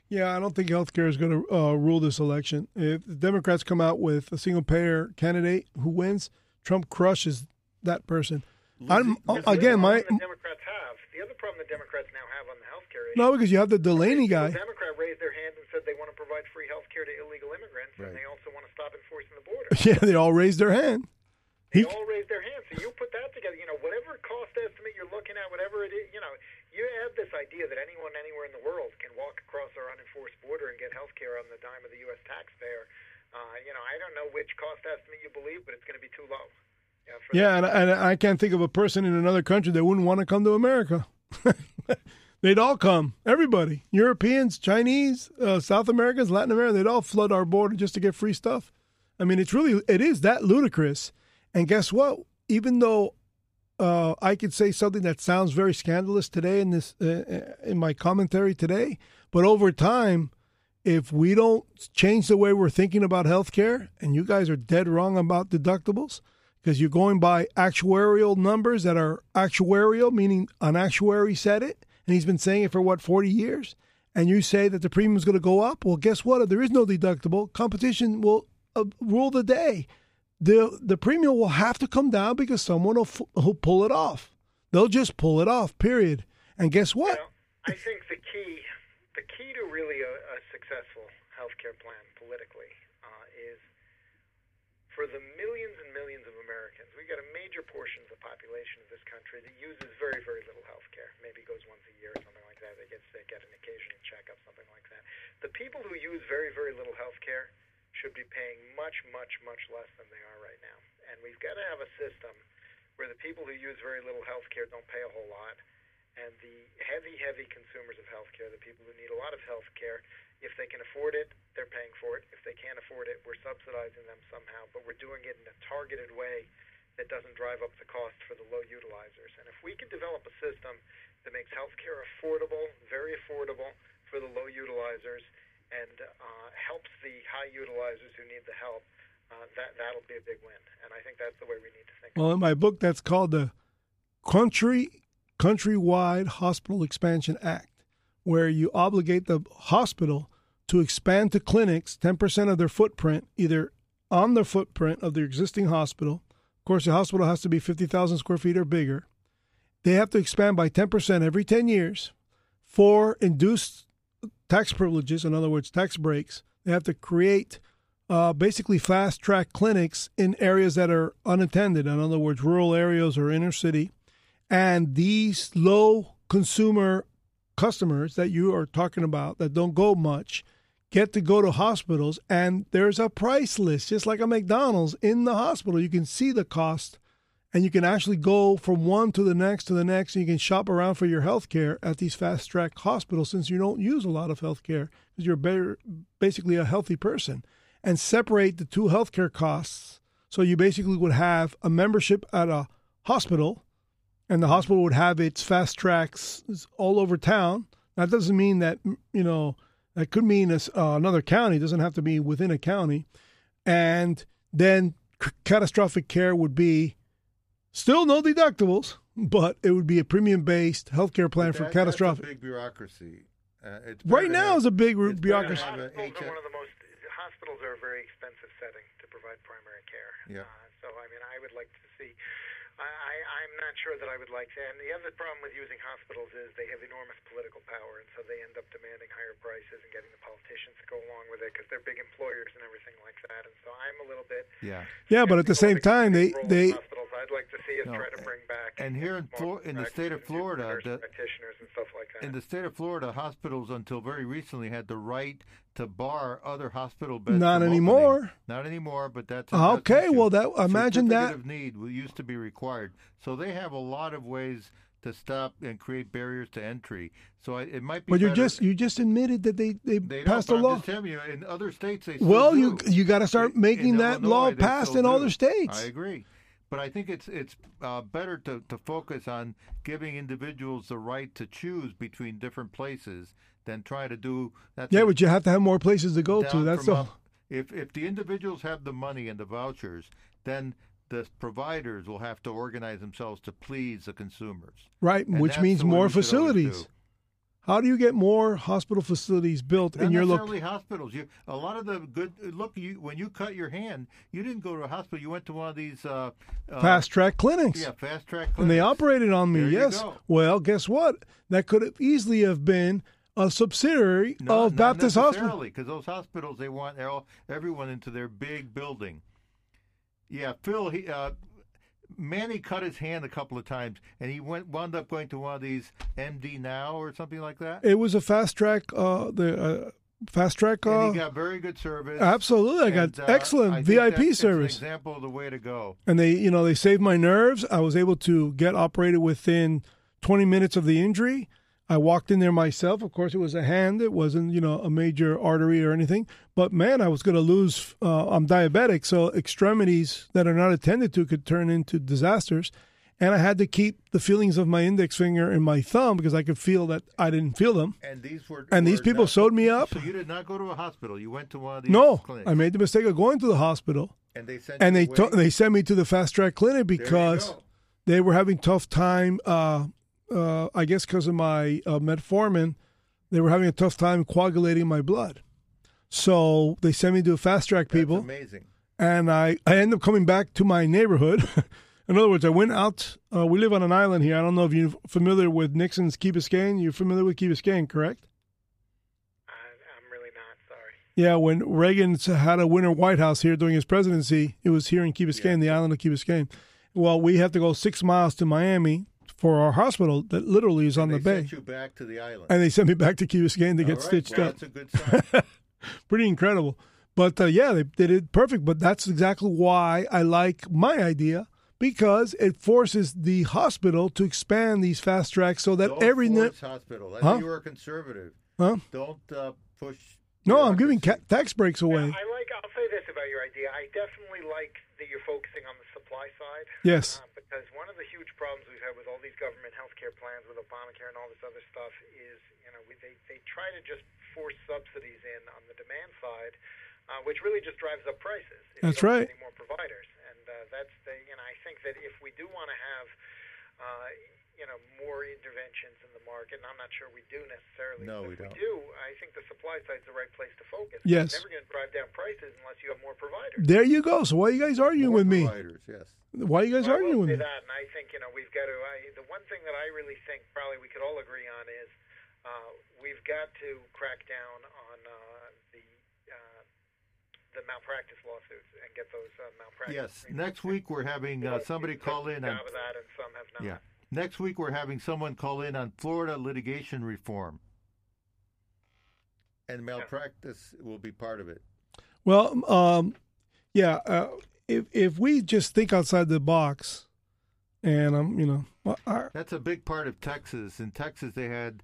Yeah, I don't think healthcare is going to rule this election. If the Democrats come out with a single-payer candidate who wins, Trump crushes that person. The other problem the Democrats now have on the healthcare issue. No, because you have the Delaney guy. The Democrat raised their hand and said they want to provide free healthcare to illegal immigrants, right. And they also want to stop enforcing the border. Yeah, they all raised their hand. They all raised their hand. So you put that together. Whatever cost estimate you're looking at, whatever it is, you have this idea that anyone anywhere in the world can walk across our unenforced border and get health care on the dime of the U.S. taxpayer. I don't know which cost estimate you believe, but it's going to be too low. And I can't think of a person in another country that wouldn't want to come to America. They'd all come. Everybody. Europeans, Chinese, South Americans, Latin America, they'd all flood our border just to get free stuff. I mean, it is that ludicrous. And guess what? Even though I could say something that sounds very scandalous today in my commentary today, but over time, if we don't change the way we're thinking about healthcare, and you guys are dead wrong about deductibles, because you're going by actuarial numbers that are actuarial, meaning an actuary said it, and he's been saying it for, 40 years, and you say that the premium is going to go up. Well, guess what? If there is no deductible, competition will rule the day. The premium will have to come down because someone will pull it off. They'll just pull it off, period. And guess what? I think the key to really a successful healthcare plan politically is for the millions and millions of Americans. We've got a major portion of the population of this country that uses very, very little healthcare. Maybe goes once a year or something like that. They get sick, get an occasional checkup, something like that. The people who use very, very little healthcare should be paying much, much, much less than they are right now. And we've got to have a system where the people who use very little health care don't pay a whole lot, and the heavy, heavy consumers of health care, the people who need a lot of health care, if they can afford it, they're paying for it. If they can't afford it, we're subsidizing them somehow, but we're doing it in a targeted way that doesn't drive up the cost for the low utilizers. And if we could develop a system that makes healthcare affordable, very affordable for the low utilizers, and helps the high utilizers who need the help. That'll be a big win, and I think that's the way we need to think. Well, in my book, that's called the Countrywide Hospital Expansion Act, where you obligate the hospital to expand to clinics 10% of their footprint, either on the footprint of their existing hospital. Of course, the hospital has to be 50,000 square feet or bigger. They have to expand by 10% every 10 years for induced tax privileges, in other words, tax breaks. They have to create basically fast-track clinics in areas that are unattended, in other words, rural areas or inner city. And these low-consumer customers that you are talking about that don't go much get to go to hospitals, and there's a price list, just like a McDonald's in the hospital. You can see the cost, and you can actually go from one to the next, and you can shop around for your health care at these fast-track hospitals since you don't use a lot of health care because you're basically a healthy person. And separate the two healthcare costs. So you basically would have a membership at a hospital, and the hospital would have its fast tracks all over town. That doesn't mean that, you know, that could mean another county. It doesn't have to be within a county. And then catastrophic care would be still no deductibles, but it would be a premium-based healthcare plan for catastrophic. That's a big bureaucracy. Right now it's a big bureaucracy. One of the most hospitals are a very expensive setting to provide primary care. Yeah. So, I mean, I would like to see. I'm not sure that I would like that. And the other problem with using hospitals is they have enormous political power, and so they end up demanding higher prices and getting the politicians to go along with it because they're big employers and everything like that. And so I'm a little bit. Yeah. Yeah, but at the same time, they hospitals. I'd like to see us try to bring back. And here in the state of Florida, practitioners and stuff like that. In the state of Florida, hospitals until very recently had the right to bar other hospital beds. Not anymore. Not anymore, but that's okay. Well, that imagine that certificate of need used to be required. So they have a lot of ways to stop and create barriers to entry. So it might be. But you just admitted that they passed a law. I'm just telling you, in other states they. Well, you got to start making that law passed in other states. I agree, but I think it's better to focus on giving individuals the right to choose between different places. Then try to do that. Yeah, but you have to have more places to go to. That's all. If the individuals have the money and the vouchers, then the providers will have to organize themselves to please the consumers. Right, and which means more facilities. How do you get more hospital facilities built in your local? Not necessarily hospitals. A lot of the good when you cut your hand, you didn't go to a hospital. You went to one of these fast track clinics. Yeah, fast track clinics. And they operated on me. Yes. Well, guess what? That could have easily have been a subsidiary of Baptist Hospital. Because those hospitals, they want everyone into their big building. Yeah, Phil, Manny cut his hand a couple of times, and he wound up going to one of these MD Now or something like that. It was a fast track. And he got very good service. Absolutely, I got excellent VIP service. An example of the way to go. And they saved my nerves. I was able to get operated within 20 minutes of the injury. I walked in there myself. Of course, it was a hand. It wasn't, a major artery or anything. But, man, I was going to lose. I'm diabetic, so extremities that are not attended to could turn into disasters. And I had to keep the feelings of my index finger and my thumb because I could feel that I didn't feel them. And these people sewed me up. So you did not go to a hospital. You went to one of these clinics. I made the mistake of going to the hospital. And they sent me to the fast-track clinic because they were having tough time I guess because of my metformin, they were having a tough time coagulating my blood. So they sent me to fast-track people. That's amazing. And I ended up coming back to my neighborhood. In other words, I went out. We live on an island here. I don't know if you're familiar with Nixon's Key Biscayne. You're familiar with Key Biscayne, correct? I'm really not, sorry. Yeah, when Reagan had a winter White House here during his presidency, it was here in Key Biscayne, the island of Key Biscayne. Well, we have to go 6 miles to Miami for our hospital that literally is on the bay. And they sent you back to the island. And they sent me back to Key Biscayne to get stitched up. That's a good sign. Pretty incredible. But, they did perfect. But that's exactly why I like my idea, because it forces the hospital to expand these fast tracks so that hospital. I think you are a conservative. Huh? Don't push. No, I'm giving tax breaks away. Now, I'll say this about your idea. I definitely like that you're focusing on the supply side. Yes. But because one of the huge problems we've had with all these government health care plans, with Obamacare and all this other stuff, is they try to just force subsidies in on the demand side, which really just drives up prices. That's right. More providers, and I think that if we do want to have more interventions in the market, and I'm not sure we do necessarily. No, but we don't. If we do, I think the supply side's the right place to focus. Yes. It's never going to drive down prices unless you have more providers. There you go. So why are you guys arguing with me? More providers, yes. Why are you guys arguing with me? That, and I think, we've got to, the one thing that I really think probably we could all agree on is we've got to crack down on the malpractice lawsuits and get those malpractice. Yes, next week we're having somebody call in. Job of that and some have not. Yeah. Next week we're having someone call in on Florida litigation reform. And malpractice will be part of it. Well, If we just think outside the box, and that's a big part of Texas. In Texas, they had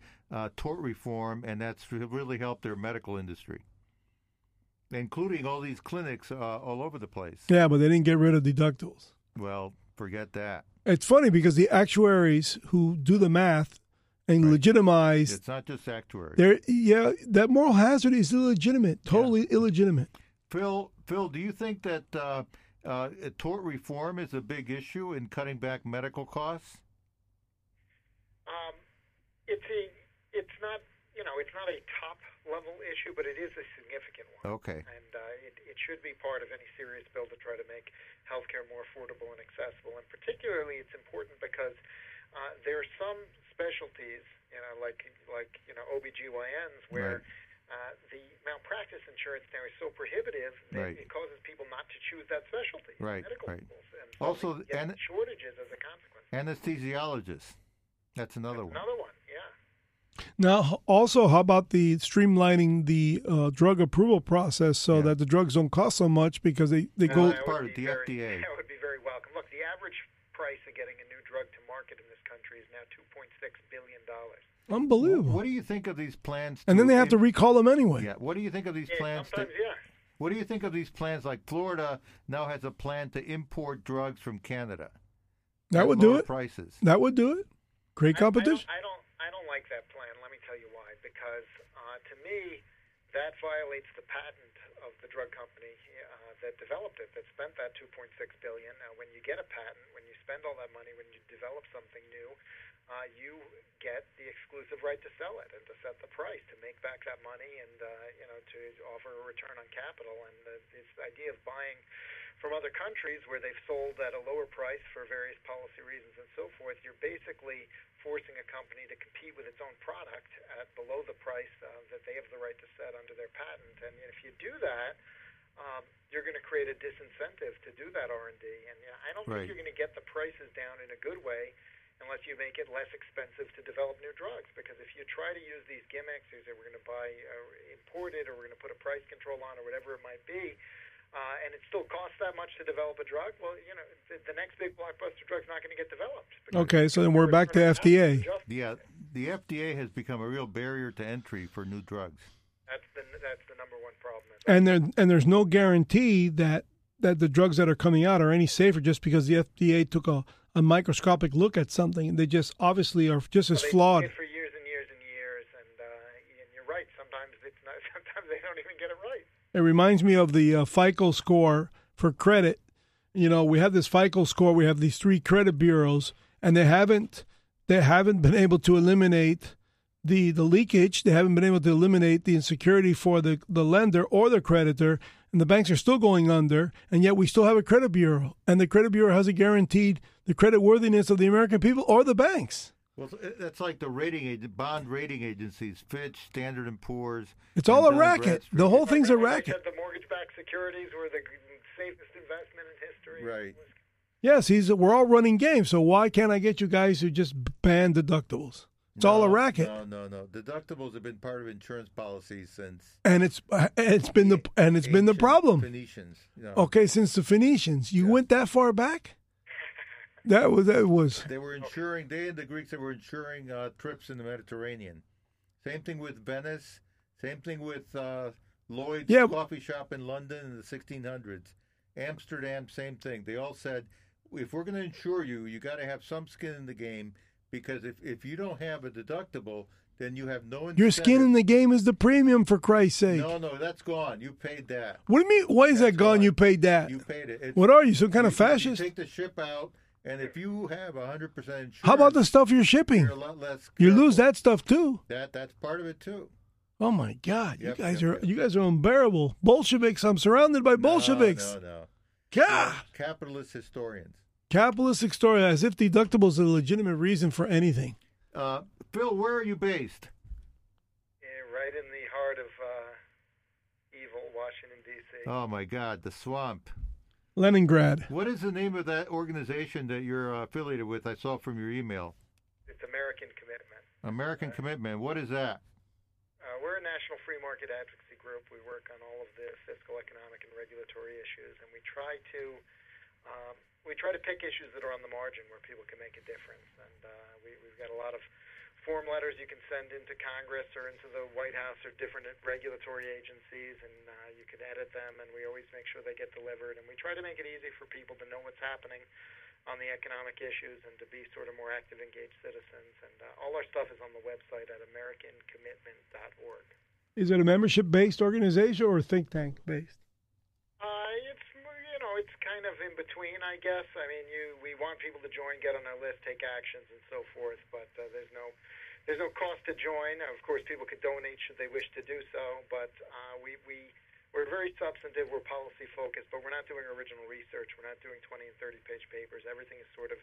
tort reform, and that's really helped their medical industry, including all these clinics all over the place. Yeah, but they didn't get rid of deductibles. Well, forget that. It's funny because the actuaries who do the math and legitimize. It's not just actuaries. Yeah, that moral hazard is illegitimate, totally illegitimate. Phil, do you think that tort reform is a big issue in cutting back medical costs? It's not a top-level issue, but it is a significant one. Okay. And it should be part of any serious bill to try to make healthcare more affordable and accessible. And particularly, it's important because there are some specialties, like OBGYNs, where. Right. The malpractice insurance now is so prohibitive that it causes people not to choose that specialty. Right, right. And also, shortages as a consequence. Anesthesiologists. That's another one, yeah. Now, also, how about the streamlining the drug approval process so that the drugs don't cost so much because they go part of the FDA? That would be very welcome. Look, the average price of getting a new drug to market in this country is now $2.6 billion. Unbelievable. What do you think of these plans? And then they have to recall them anyway. Yeah. What do you think of these plans? What do you think of these plans? Like Florida now has a plan to import drugs from Canada. That would do it. Prices. That would do it. Great competition. I don't like that plan. Let me tell you why. Because to me, that violates the patent of the drug company that developed it, that spent that $2.6 billion. Now, when you get a patent, when you spend all that money, when you develop something new. You get the exclusive right to sell it and to set the price, to make back that money and, to offer a return on capital. And this idea of buying from other countries where they've sold at a lower price for various policy reasons and so forth, you're basically forcing a company to compete with its own product at below the price that they have the right to set under their patent. And if you do that, you're going to create a disincentive to do that R&D. And I don't think you're going to get the prices down in a good way unless you make it less expensive to develop new drugs. Because if you try to use these gimmicks, you say we're going to buy imported or we're going to put a price control on or whatever it might be, and it still costs that much to develop a drug, well, the next big blockbuster drug's not going to get developed. Okay, so then we're back to FDA. Yeah, the FDA has become a real barrier to entry for new drugs. That's the number one problem. And there's no guarantee that the drugs that are coming out are any safer just because the FDA took a microscopic look at something. They just obviously are just as flawed. They do it for years and years and years, and you're right. Sometimes they don't even get it right. It reminds me of the FICO score for credit. We have this FICO score. We have these three credit bureaus, and they haven't been able to eliminate the leakage. They haven't been able to eliminate the insecurity for the lender or the creditor. And the banks are still going under, and yet we still have a credit bureau. And the credit bureau hasn't guaranteed the credit worthiness of the American people or the banks. Well, that's like the bond rating agencies, Fitch, Standard & Poor's. It's all a racket. The whole thing's a racket. The mortgage-backed securities were the safest investment in history. Right. Yes, we're all running games, so why can't I get you guys who just ban deductibles? It's all a racket. No. Deductibles have been part of insurance policies since, and it's been the problem. Phoenicians. No. Okay, since the Phoenicians, you went that far back. That was. They were insuring. They and the Greeks that were insuring trips in the Mediterranean. Same thing with Venice. Same thing with Lloyd's coffee shop in London in the 1600s. Amsterdam, same thing. They all said if we're going to insure you, you got to have some skin in the game, because if you don't have a deductible, then you have no incentive. Your skin in the game is the premium, for Christ's sake. No, that's gone. You paid that. What do you mean? Why is that gone? You paid that. You paid it. What are you, some kind of fascist? You take the ship out, and if you have 100% insurance. How about the stuff you're shipping? You're a lot less careful. You lose that stuff, too. That's part of it, too. Oh, my God. You guys are unbearable. Bolsheviks. I'm surrounded by Bolsheviks. No. God. Capitalist historians. Capitalist historians, as if deductibles are a legitimate reason for anything. Phil, where are you based? Yeah, right in the heart of evil Washington, D.C. Oh, my God, the swamp. Leningrad. What is the name of that organization that you're affiliated with? I saw from your email. It's American Commitment. American Commitment. What is that? We're a national free market advocacy group. We work on all of the fiscal, economic, and regulatory issues, and we try to... we try to pick issues that are on the margin where people can make a difference. And we've got a lot of form letters you can send into Congress or into the White House or different regulatory agencies, and you can edit them, and we always make sure they get delivered. And we try to make it easy for people to know what's happening on the economic issues and to be sort of more active, engaged citizens. And all our stuff is on the website at americancommitment.org. Is it a membership-based organization or think tank-based? It's kind of in between, I guess. I mean, we want people to join, get on our list, take actions, and so forth. But there's no cost to join. Of course, people could donate should they wish to do so. But we're very substantive. We're policy focused, but we're not doing original research. We're not doing 20 and 30 page papers. Everything is sort of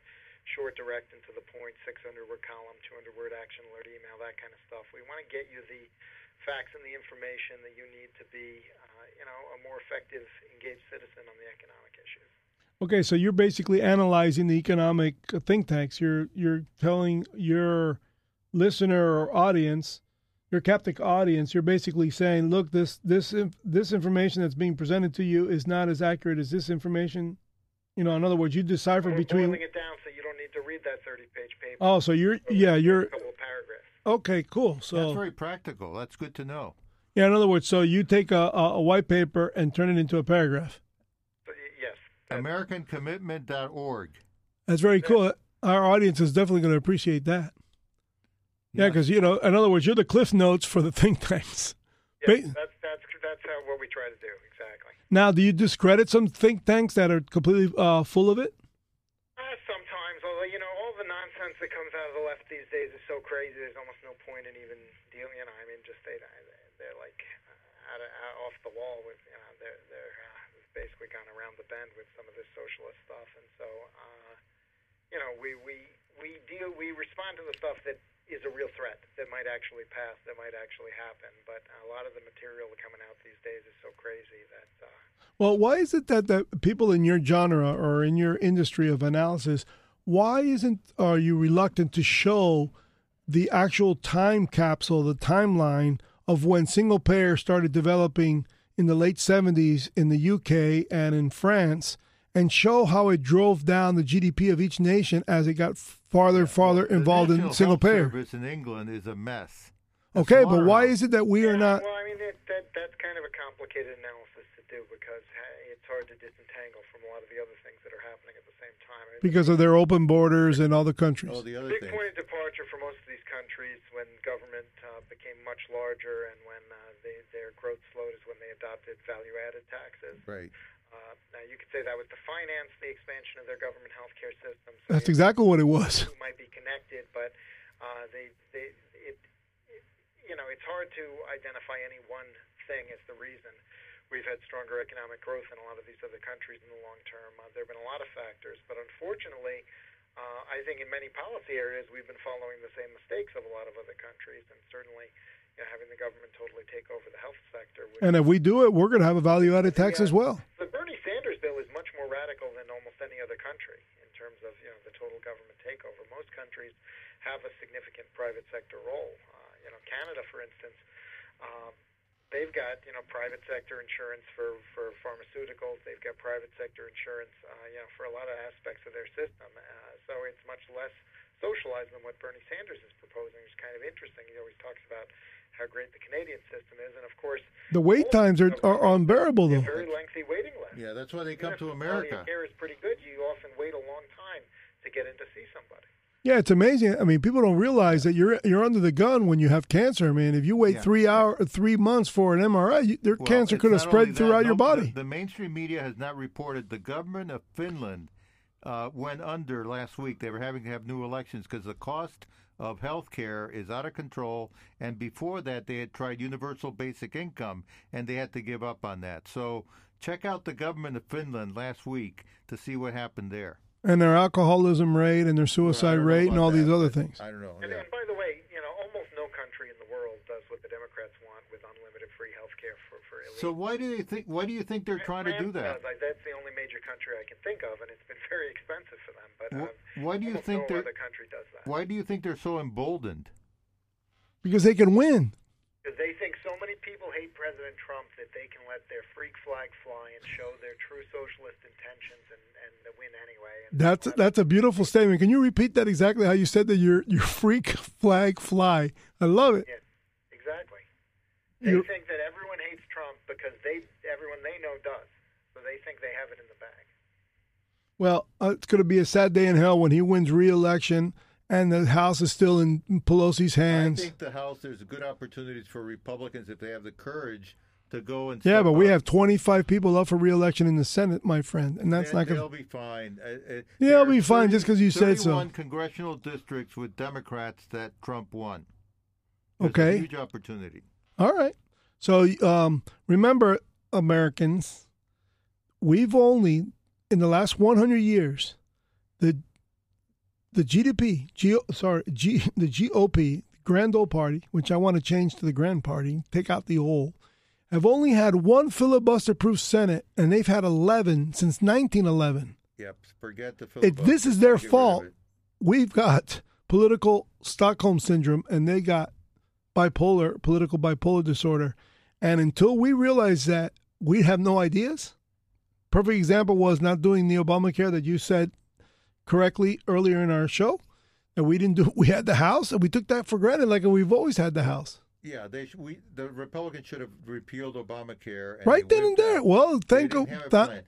short, direct, and to the point. 600-word column, 200-word action alert email, that kind of stuff. We want to get you the facts and the information that you need to be, a more effective, engaged citizen on the economic issues. Okay, so you're basically analyzing the economic think tanks. You're telling your listener or audience, your captive audience, you're basically saying, look, this information that's being presented to you is not as accurate as this information. In other words, you decipher between. Boiling it down so you don't need to read that 30-page paper. Oh, so you're. A couple of paragraphs. Okay, cool. So that's very practical. That's good to know. Yeah, in other words, so you take a white paper and turn it into a paragraph. Yes. AmericanCommitment.org. That's very cool. Our audience is definitely going to appreciate that. Yeah, because, in other words, you're the Cliff Notes for the think tanks. Yes, that's what we try to do, exactly. Now, do you discredit some think tanks that are completely full of it? Sometimes, although, all the nonsense that comes out of the left these days is so crazy, there's almost no point in even dealing. They're like out off the wall with, they're basically gone around the bend with some of this socialist stuff. And so, we respond to the stuff that is a real threat that might actually pass, that might actually happen. But a lot of the material coming out these days is so crazy that... Well, why is it that people in your genre or in your industry of analysis, are you reluctant to show the actual time capsule, the timeline of when single payer started developing in the late 70s in the UK and in France, and show how it drove down the GDP of each nation as it got farther and farther involved in single payer? The National Health Service in England is a mess. Okay, but why is it that we are not... Well, that's kind of a complicated analysis to do because it's hard to disentangle from a lot of the other things that are happening at the same time. Because of their open borders and all the countries. Oh, the other big things. Point of departure for most of these countries when government became much larger and when their growth slowed is when they adopted value-added taxes. Right. Now, you could say that was to finance the expansion of their government health care systems. So that's exactly what it was. It might be connected, but it's hard to identify any one thing as the reason we've had stronger economic growth in a lot of these other countries in the long term. There have been a lot of factors, but unfortunately, I think in many policy areas we've been following the same mistakes of a lot of other countries, and certainly having the government totally take over the health sector. And if we do it, we're going to have a value-added tax as well. The Bernie Sanders bill is much more radical than almost any other country in terms of the total government takeover. Most countries have a significant private sector role. Canada, for instance, they've got private sector insurance for pharmaceuticals. They've got private sector insurance for a lot of aspects of their system. So it's much less socialized than what Bernie Sanders is proposing, which is kind of interesting. He always talks about how great the Canadian system is. And, of course, the wait times are unbearable, though. Very lengthy waiting list. Yeah, that's why they come to America. Quality of care is pretty good. You often wait a long time to get in to see somebody. Yeah, it's amazing. I mean, people don't realize that you're under the gun when you have cancer. I mean, if you wait 3 months for an MRI, cancer could have spread throughout your body. The mainstream media has not reported. The government of Finland went under last week. They were having to have new elections because the cost of health care is out of control. And before that, they had tried universal basic income, and they had to give up on that. So check out the government of Finland last week to see what happened there. And their alcoholism rate and their suicide rate and all these other things. I don't know. Yeah. And by the way, you know, almost no country in the world does what the Democrats want with unlimited free health care for elites. So why do you think they're trying to do that? That's the only major country I can think of, and it's been very expensive for them. But no other country does that. Why do you think they're so emboldened? Because they can win. Because they think so many people hate President Trump that they can let their freak flag fly and show their true socialist intentions and win anyway. And that's a beautiful statement. Can you repeat that exactly how you said that your freak flag fly? I love it. Yeah, exactly. They think that everyone hates Trump because everyone they know does. So they think they have it in the bag. Well, it's going to be a sad day in hell when he wins re-election. And the House is still in Pelosi's hands. I think the House, there's good opportunities for Republicans if they have the courage to go and. Yeah, but we have 25 people up for re-election in the Senate, my friend, and that's not going to. They'll be fine. Yeah, they'll be fine just because you said so. 31 congressional districts with Democrats that Trump won. Okay. A huge opportunity. All right. So remember, Americans, we've only in the last 100 years the GOP, Grand Old Party, which I want to change to the Grand Party, take out the old, have only had one filibuster-proof Senate, and they've had 11 since 1911. Yep, forget the filibuster. This is their fault. We've got political Stockholm Syndrome, and they got bipolar disorder. And until we realize that we have no ideas, perfect example was not doing the Obamacare that you said correctly earlier in our show, and we didn't do. We had the House, and we took that for granted, like we've always had the House. Yeah, the Republicans should have repealed Obamacare right then and there. Well, thank you.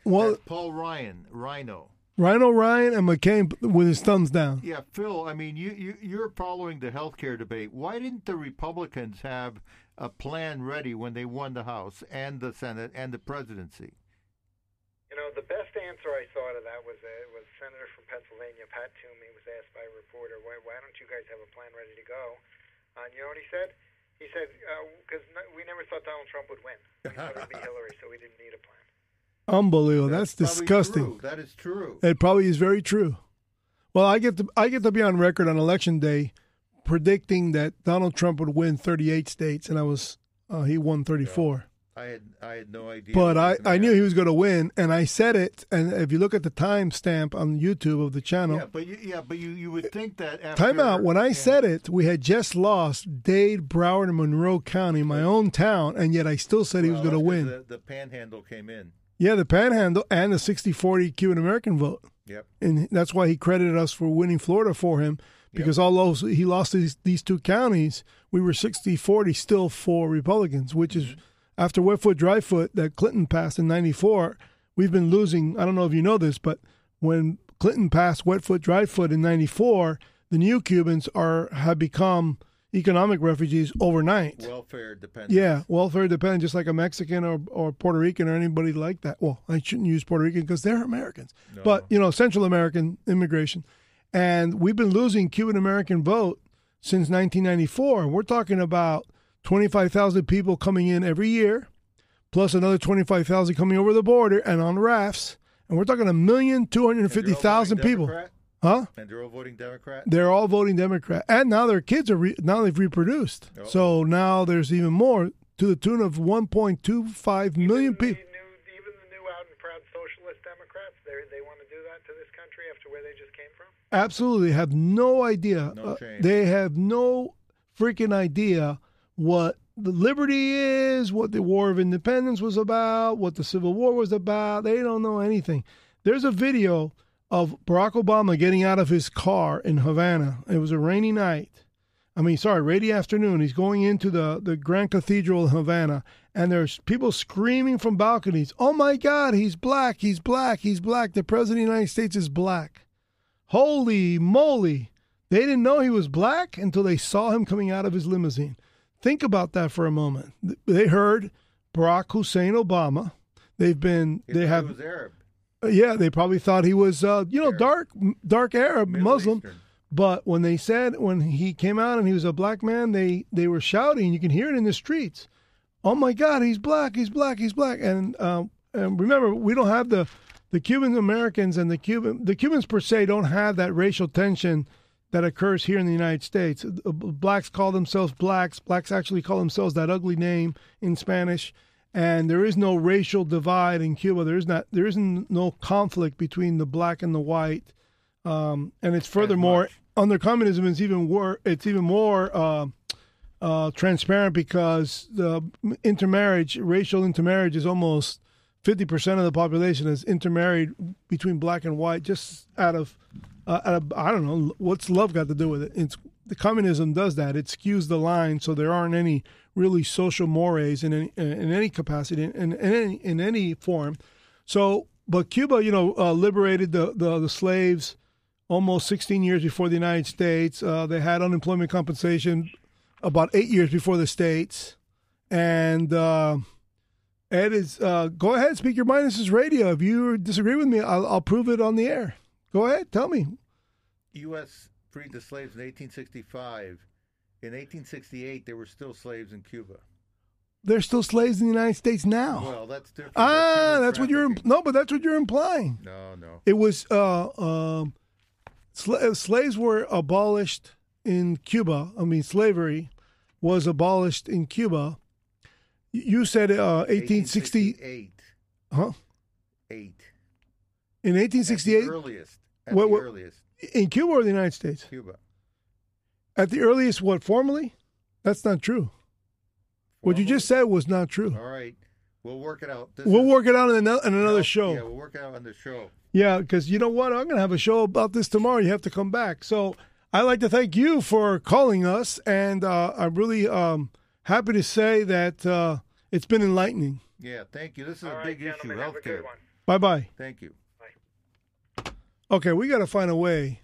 Well, Paul Ryan, Rhino Ryan, and McCain with his thumbs down. Yeah, Phil. I mean, you're following the healthcare debate. Why didn't the Republicans have a plan ready when they won the House and the Senate and the presidency? You know, the best answer I saw to that was Senator from Pennsylvania, Pat Toomey, was asked by a reporter, why don't you guys have a plan ready to go? And you know what he said? He said, because we never thought Donald Trump would win. We thought it would be Hillary, so we didn't need a plan. Unbelievable. That's disgusting. True. That is true. It probably is very true. Well, I get to be on record on Election Day predicting that Donald Trump would win 38 states, and he won 34. Yeah. I had no idea. But I knew he was going to win, and I said it. And if you look at the timestamp on YouTube of the channel. Yeah, but you would think that after. Time out. When I said it, we had just lost Dade, Broward, and Monroe County, my own town, and yet I still said he was going to win. The panhandle came in. Yeah, the panhandle and the 60-40 Cuban American vote. Yep. And that's why he credited us for winning Florida for him, because although he lost these two counties, we were 60-40 still for Republicans, which is. After wet foot, dry foot that Clinton passed in 94, we've been losing. I don't know if you know this, but when Clinton passed wet foot, dry foot in 94, the new Cubans have become economic refugees overnight. Welfare dependent. Yeah, welfare dependent, just like a Mexican or Puerto Rican or anybody like that. Well, I shouldn't use Puerto Rican because they're Americans. No. But, you know, Central American immigration. And we've been losing Cuban American vote since 1994. We're talking about 25,000 people coming in every year, plus another 25,000 coming over the border and on rafts. And we're talking 1,250,000 people. Democrat? Huh? And they're all voting Democrat? They're all voting Democrat. And now their kids now they've reproduced. Uh-oh. So now there's even more to the tune of 1.25 million people. Even the new out and proud socialist Democrats, they want to do that to this country after where they just came from? Absolutely. Have no idea. No change. They have no freaking idea what the liberty is, what the War of Independence was about, what the Civil War was about. They don't know anything. There's a video of Barack Obama getting out of his car in Havana. It was a rainy night. Rainy afternoon. He's going into the Grand Cathedral in Havana, and there's people screaming from balconies, "Oh, my God, he's black, he's black, he's black. The President of the United States is black." Holy moly. They didn't know he was black until they saw him coming out of his limousine. Think about that for a moment. They heard Barack Hussein Obama. They was Arab. Yeah, they probably thought he was, Arab. dark Arab, Middle Muslim. Eastern. But when he came out and he was a black man, they were shouting. You can hear it in the streets. "Oh, my God, he's black, he's black, he's black." And remember, we don't have the Cuban Americans and the Cubans per se don't have that racial tension that occurs here in the United States. Blacks call themselves blacks. Blacks actually call themselves that ugly name in Spanish. And there is no racial divide in Cuba. There isn't no conflict between the black and the white. And it's furthermore, under communism, it's even more transparent because the racial intermarriage is almost 50% of the population is intermarried between black and white just out of I don't know, what's love got to do with it? The communism does that. It skews the line, so there aren't any really social mores in any capacity in any form. So, but Cuba, liberated the slaves almost 16 years before the United States. They had unemployment compensation about 8 years before the States. And Ed is go ahead, speak your mind. This is radio. If you disagree with me, I'll prove it on the air. Go ahead, tell me. U.S. freed the slaves in 1865. In 1868, there were still slaves in Cuba. There's still slaves in the United States now. Well, that's different. That's what you're implying. No. It was slaves were abolished in Cuba. Slavery was abolished in Cuba. You said 1868. Huh? Eight. In 1868. At the earliest. In Cuba or the United States? Cuba. At the earliest, what, formally? That's not true. Formally? What you just said was not true. All right. We'll work it out. We'll work it out in another show. Yeah, we'll work it out on the show. Yeah, because you know what? I'm going to have a show about this tomorrow. You have to come back. So I'd like to thank you for calling us, and I'm really happy to say that it's been enlightening. Yeah, thank you. This is a big issue, healthcare. Bye-bye. Thank you. Bye. Okay, we got to find a way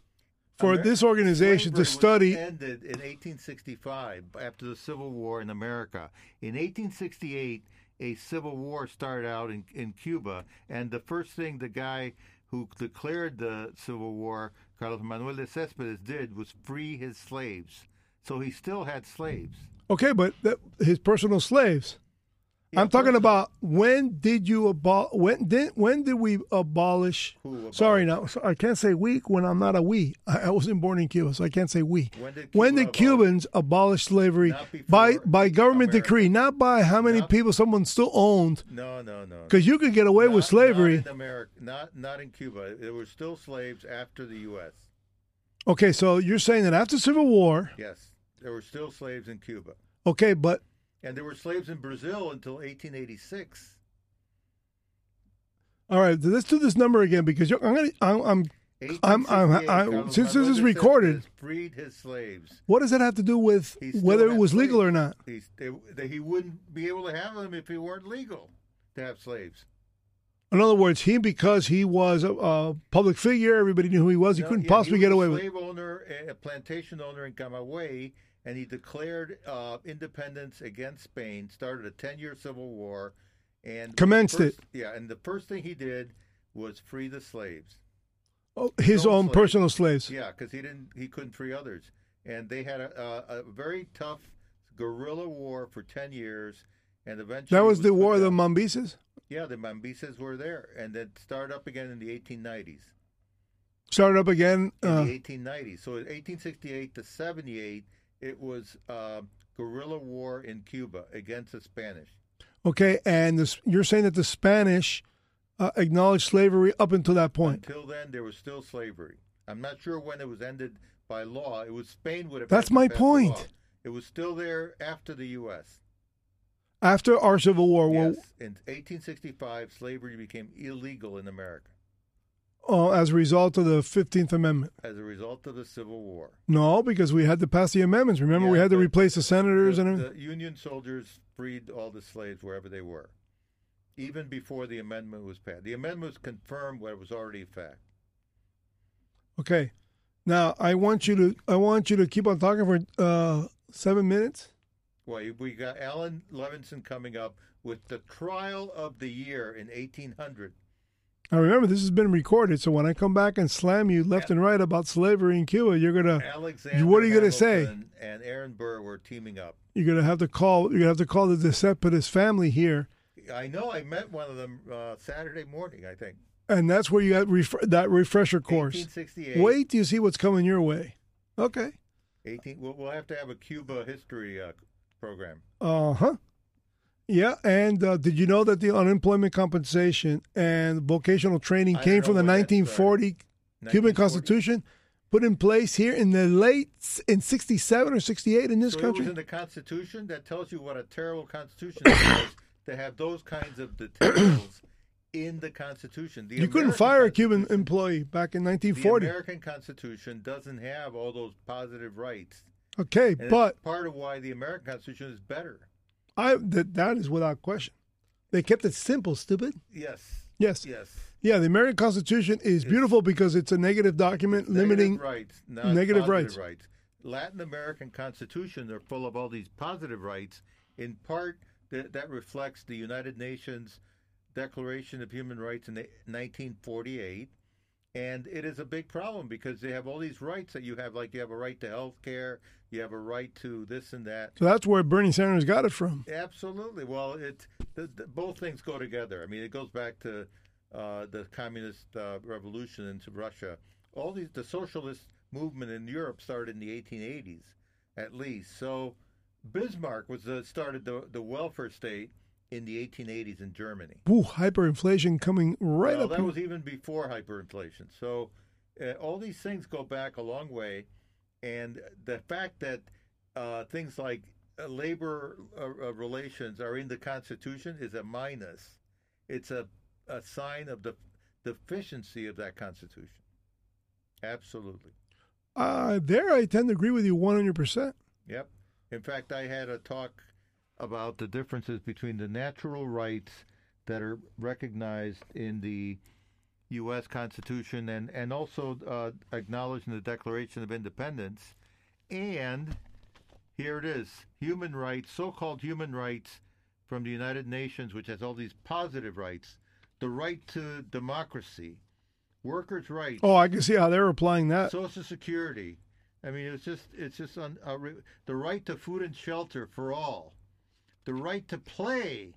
for this organization to study. Ended in 1865 after the Civil War in America. In 1868, a civil war started out in Cuba, and the first thing the guy who declared the Civil War, Carlos Manuel de Cespedes, did was free his slaves. So he still had slaves. Okay, but his personal slaves. Yeah, I'm talking about when did we abolish? Sorry, now I can't say we when I'm not a we. I wasn't born in Cuba, so I can't say we. When did Cubans abolish slavery by government decree, not by how many people someone still owned? No. Because you could get away with slavery. Not in America, not in Cuba. There were still slaves after the U.S. Okay, so you're saying that after Civil War? Yes, there were still slaves in Cuba. Okay, but. And there were slaves in Brazil until 1886. All right, let's do this number again because since this is recorded. Freed his slaves. What does that have to do with whether it was legal or not? He wouldn't be able to have them if it weren't legal to have slaves. In other words, because he was a public figure, everybody knew who he was. He couldn't possibly get away with it. He was a plantation owner in Camagüey. And he declared independence against Spain, started a 10-year civil war, and Yeah, and the first thing he did was free the slaves. Oh, his own slaves. Personal slaves. Yeah, because he couldn't free others, and they had a very tough guerrilla war for 10 years, and eventually that was the war of the Mambises. Yeah, the Mambises were there, and then started up again in the 1890s. Started up again in the 1890s. So in 1868 to 78. It was guerrilla war in Cuba against the Spanish. Okay, and you're saying that the Spanish acknowledged slavery up until that point. Until then, there was still slavery. I'm not sure when it was ended by law. It was Spain would have. That's my point. Law. It was still there after the U.S. After our Civil War. Yes, in 1865, slavery became illegal in America. as a result of the 15th Amendment. As a result of the Civil War. No, because we had to pass the amendments. Remember, we had to replace the senators and everything. The Union soldiers freed all the slaves wherever they were, even before the amendment was passed. The amendment was confirmed what was already a fact. Okay. Now, I want you to keep on talking for 7 minutes. Well, we got Alan Levinson coming up with the trial of the year in 1800. Now, remember, this has been recorded, so when I come back and slam you left and right about slavery in Cuba, you're going to... What are you going to say? And Aaron Burr were teaming up. You're going to have to call the DeCepedis family here. I know. I met one of them Saturday morning, I think. And that's where you got that refresher course. 1868. Wait till you see what's coming your way. Okay. We'll have to have a Cuba history program. Uh-huh. Yeah, and did you know that the unemployment compensation and vocational training came from the 1940 Cuban Constitution, put in place here in the in 67 or 68 in this country? It was in the Constitution. That tells you what a terrible Constitution it was to have those kinds of details in the Constitution. You couldn't fire a Cuban employee back in 1940. The American Constitution doesn't have all those positive rights. Okay, but part of why the American Constitution is better. That is without question. They kept it simple, stupid. Yes. Yeah, the American Constitution is beautiful because it's a negative document limiting negative rights. Latin American constitutions are full of all these positive rights. In part, that reflects the United Nations Declaration of Human Rights in 1948. And it is a big problem because they have all these rights that you have, like you have a right to health care, you have a right to this and that. So that's where Bernie Sanders got it from. Absolutely. Well, both things go together. I mean, it goes back to the communist revolution into Russia. The socialist movement in Europe started in the 1880s, at least. So Bismarck started the welfare state in the 1880s in Germany. Ooh, hyperinflation coming right up. That was even before hyperinflation. So all these things go back a long way. And the fact that things like labor relations are in the Constitution is a minus. It's a sign of the deficiency of that Constitution. Absolutely. There I tend to agree with you 100%. Yep. In fact, I had a talk about the differences between the natural rights that are recognized in the U.S. Constitution and also acknowledged in the Declaration of Independence. And here it is, human rights, so-called human rights from the United Nations, which has all these positive rights, the right to democracy, workers' rights. Oh, I can see how they're applying that. Social Security. I mean, it's just the right to food and shelter for all. The right to play,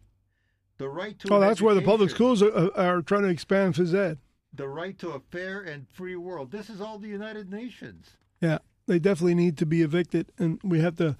the right to education. Oh, that's where the public schools are trying to expand phys ed. The right to a fair and free world. This is all the United Nations. Yeah, they definitely need to be evicted, and we have to.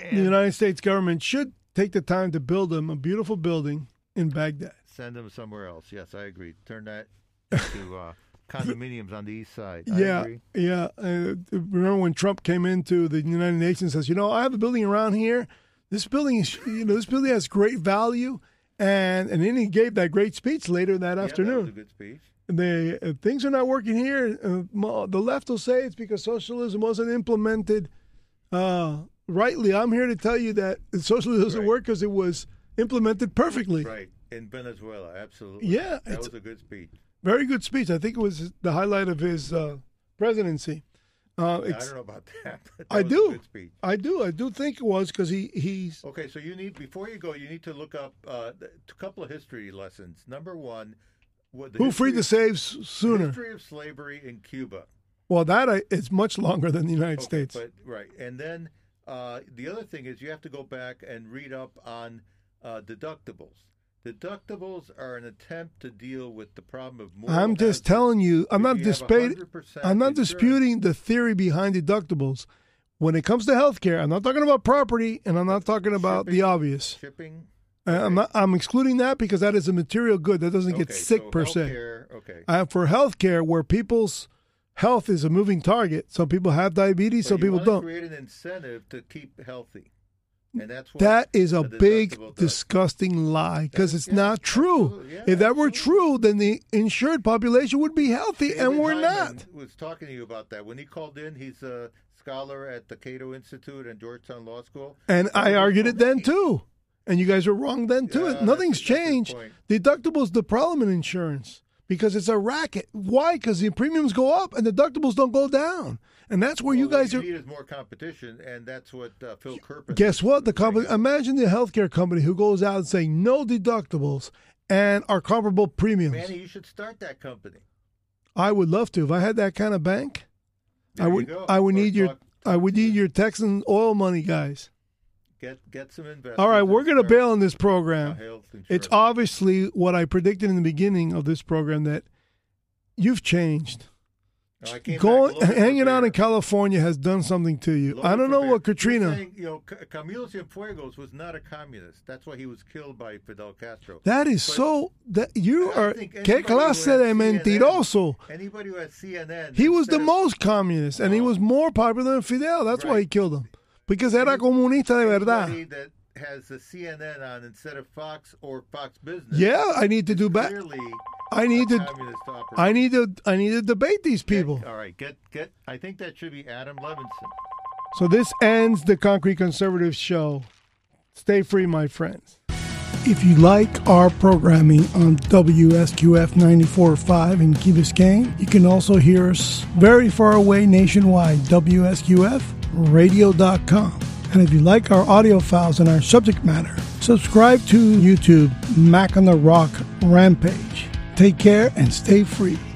And the United States government should take the time to build them a beautiful building in Baghdad. Send them somewhere else. Yes, I agree. Turn that into condominiums on the east side. I agree. Yeah. Remember when Trump came into the United Nations and says, I have a building around here. This building is, this building has great value, and then he gave that great speech later that afternoon. That was a good speech. Things are not working here. The left will say it's because socialism wasn't implemented rightly. I'm here to tell you that socialism doesn't work because it was implemented perfectly. Right in Venezuela, absolutely. Yeah, that was a good speech. Very good speech. I think it was the highlight of his presidency. I don't know about that. I do think it was because he's... Okay, so before you go, you need to look up a couple of history lessons. Number one... Who freed the slaves sooner? The history of slavery in Cuba. Well, that is much longer than the United States. Right. And then the other thing is you have to go back and read up on deductibles. Deductibles are an attempt to deal with the problem of moral hazard. I'm just telling you, I'm not disputing the theory behind deductibles. When it comes to healthcare, I'm not talking about property, and I'm not talking about the obvious. Shipping. I'm excluding that because that is a material good that doesn't get sick per se. Okay. For healthcare, where people's health is a moving target, some people have diabetes, some people don't. Create an incentive to keep healthy. And that's that is a big, disgusting lie, because it's not true. Yeah, if that were true, then the insured population would be healthy, and we're not. I was talking to you about that. When he called in, he's a scholar at the Cato Institute and Georgetown Law School. And I argued it then, too. And you guys were wrong then, too. Yeah, nothing's changed. Deductible is the problem in insurance, because it's a racket. Why? Because the premiums go up and deductibles don't go down. And that's where you guys need is more competition, and that's what Phil Kirpin. Guess what? Imagine the healthcare company who goes out and saying no deductibles and are comparable premiums. Manny, you should start that company. I would love to. If I had that kind of bank, I would need your Texan oil money guys. Get some investment. All right, we're going to bail on this program. It's obviously what I predicted in the beginning of this program that you've changed. No, hanging out in California has done something to you. I don't know what Katrina. Saying, Camilo Cienfuegos was not a communist. That's why he was killed by Fidel Castro. That is Que clase de mentiroso. Anybody who has CNN. He was the most communist, and he was more popular than Fidel. That's why he killed him. Because era comunista de verdad. That has the CNN on instead of Fox or Fox Business. Yeah, I need to do better. I need to debate these people. All right, I think that should be Adam Levinson. So this ends the Concrete Conservatives show. Stay free, my friends. If you like our programming on WSQF 94.5 in Key Biscayne, you can also hear us very far away nationwide, WSQFradio.com. And if you like our audio files and our subject matter, subscribe to YouTube Mac on the Rock Rampage. Take care and stay free.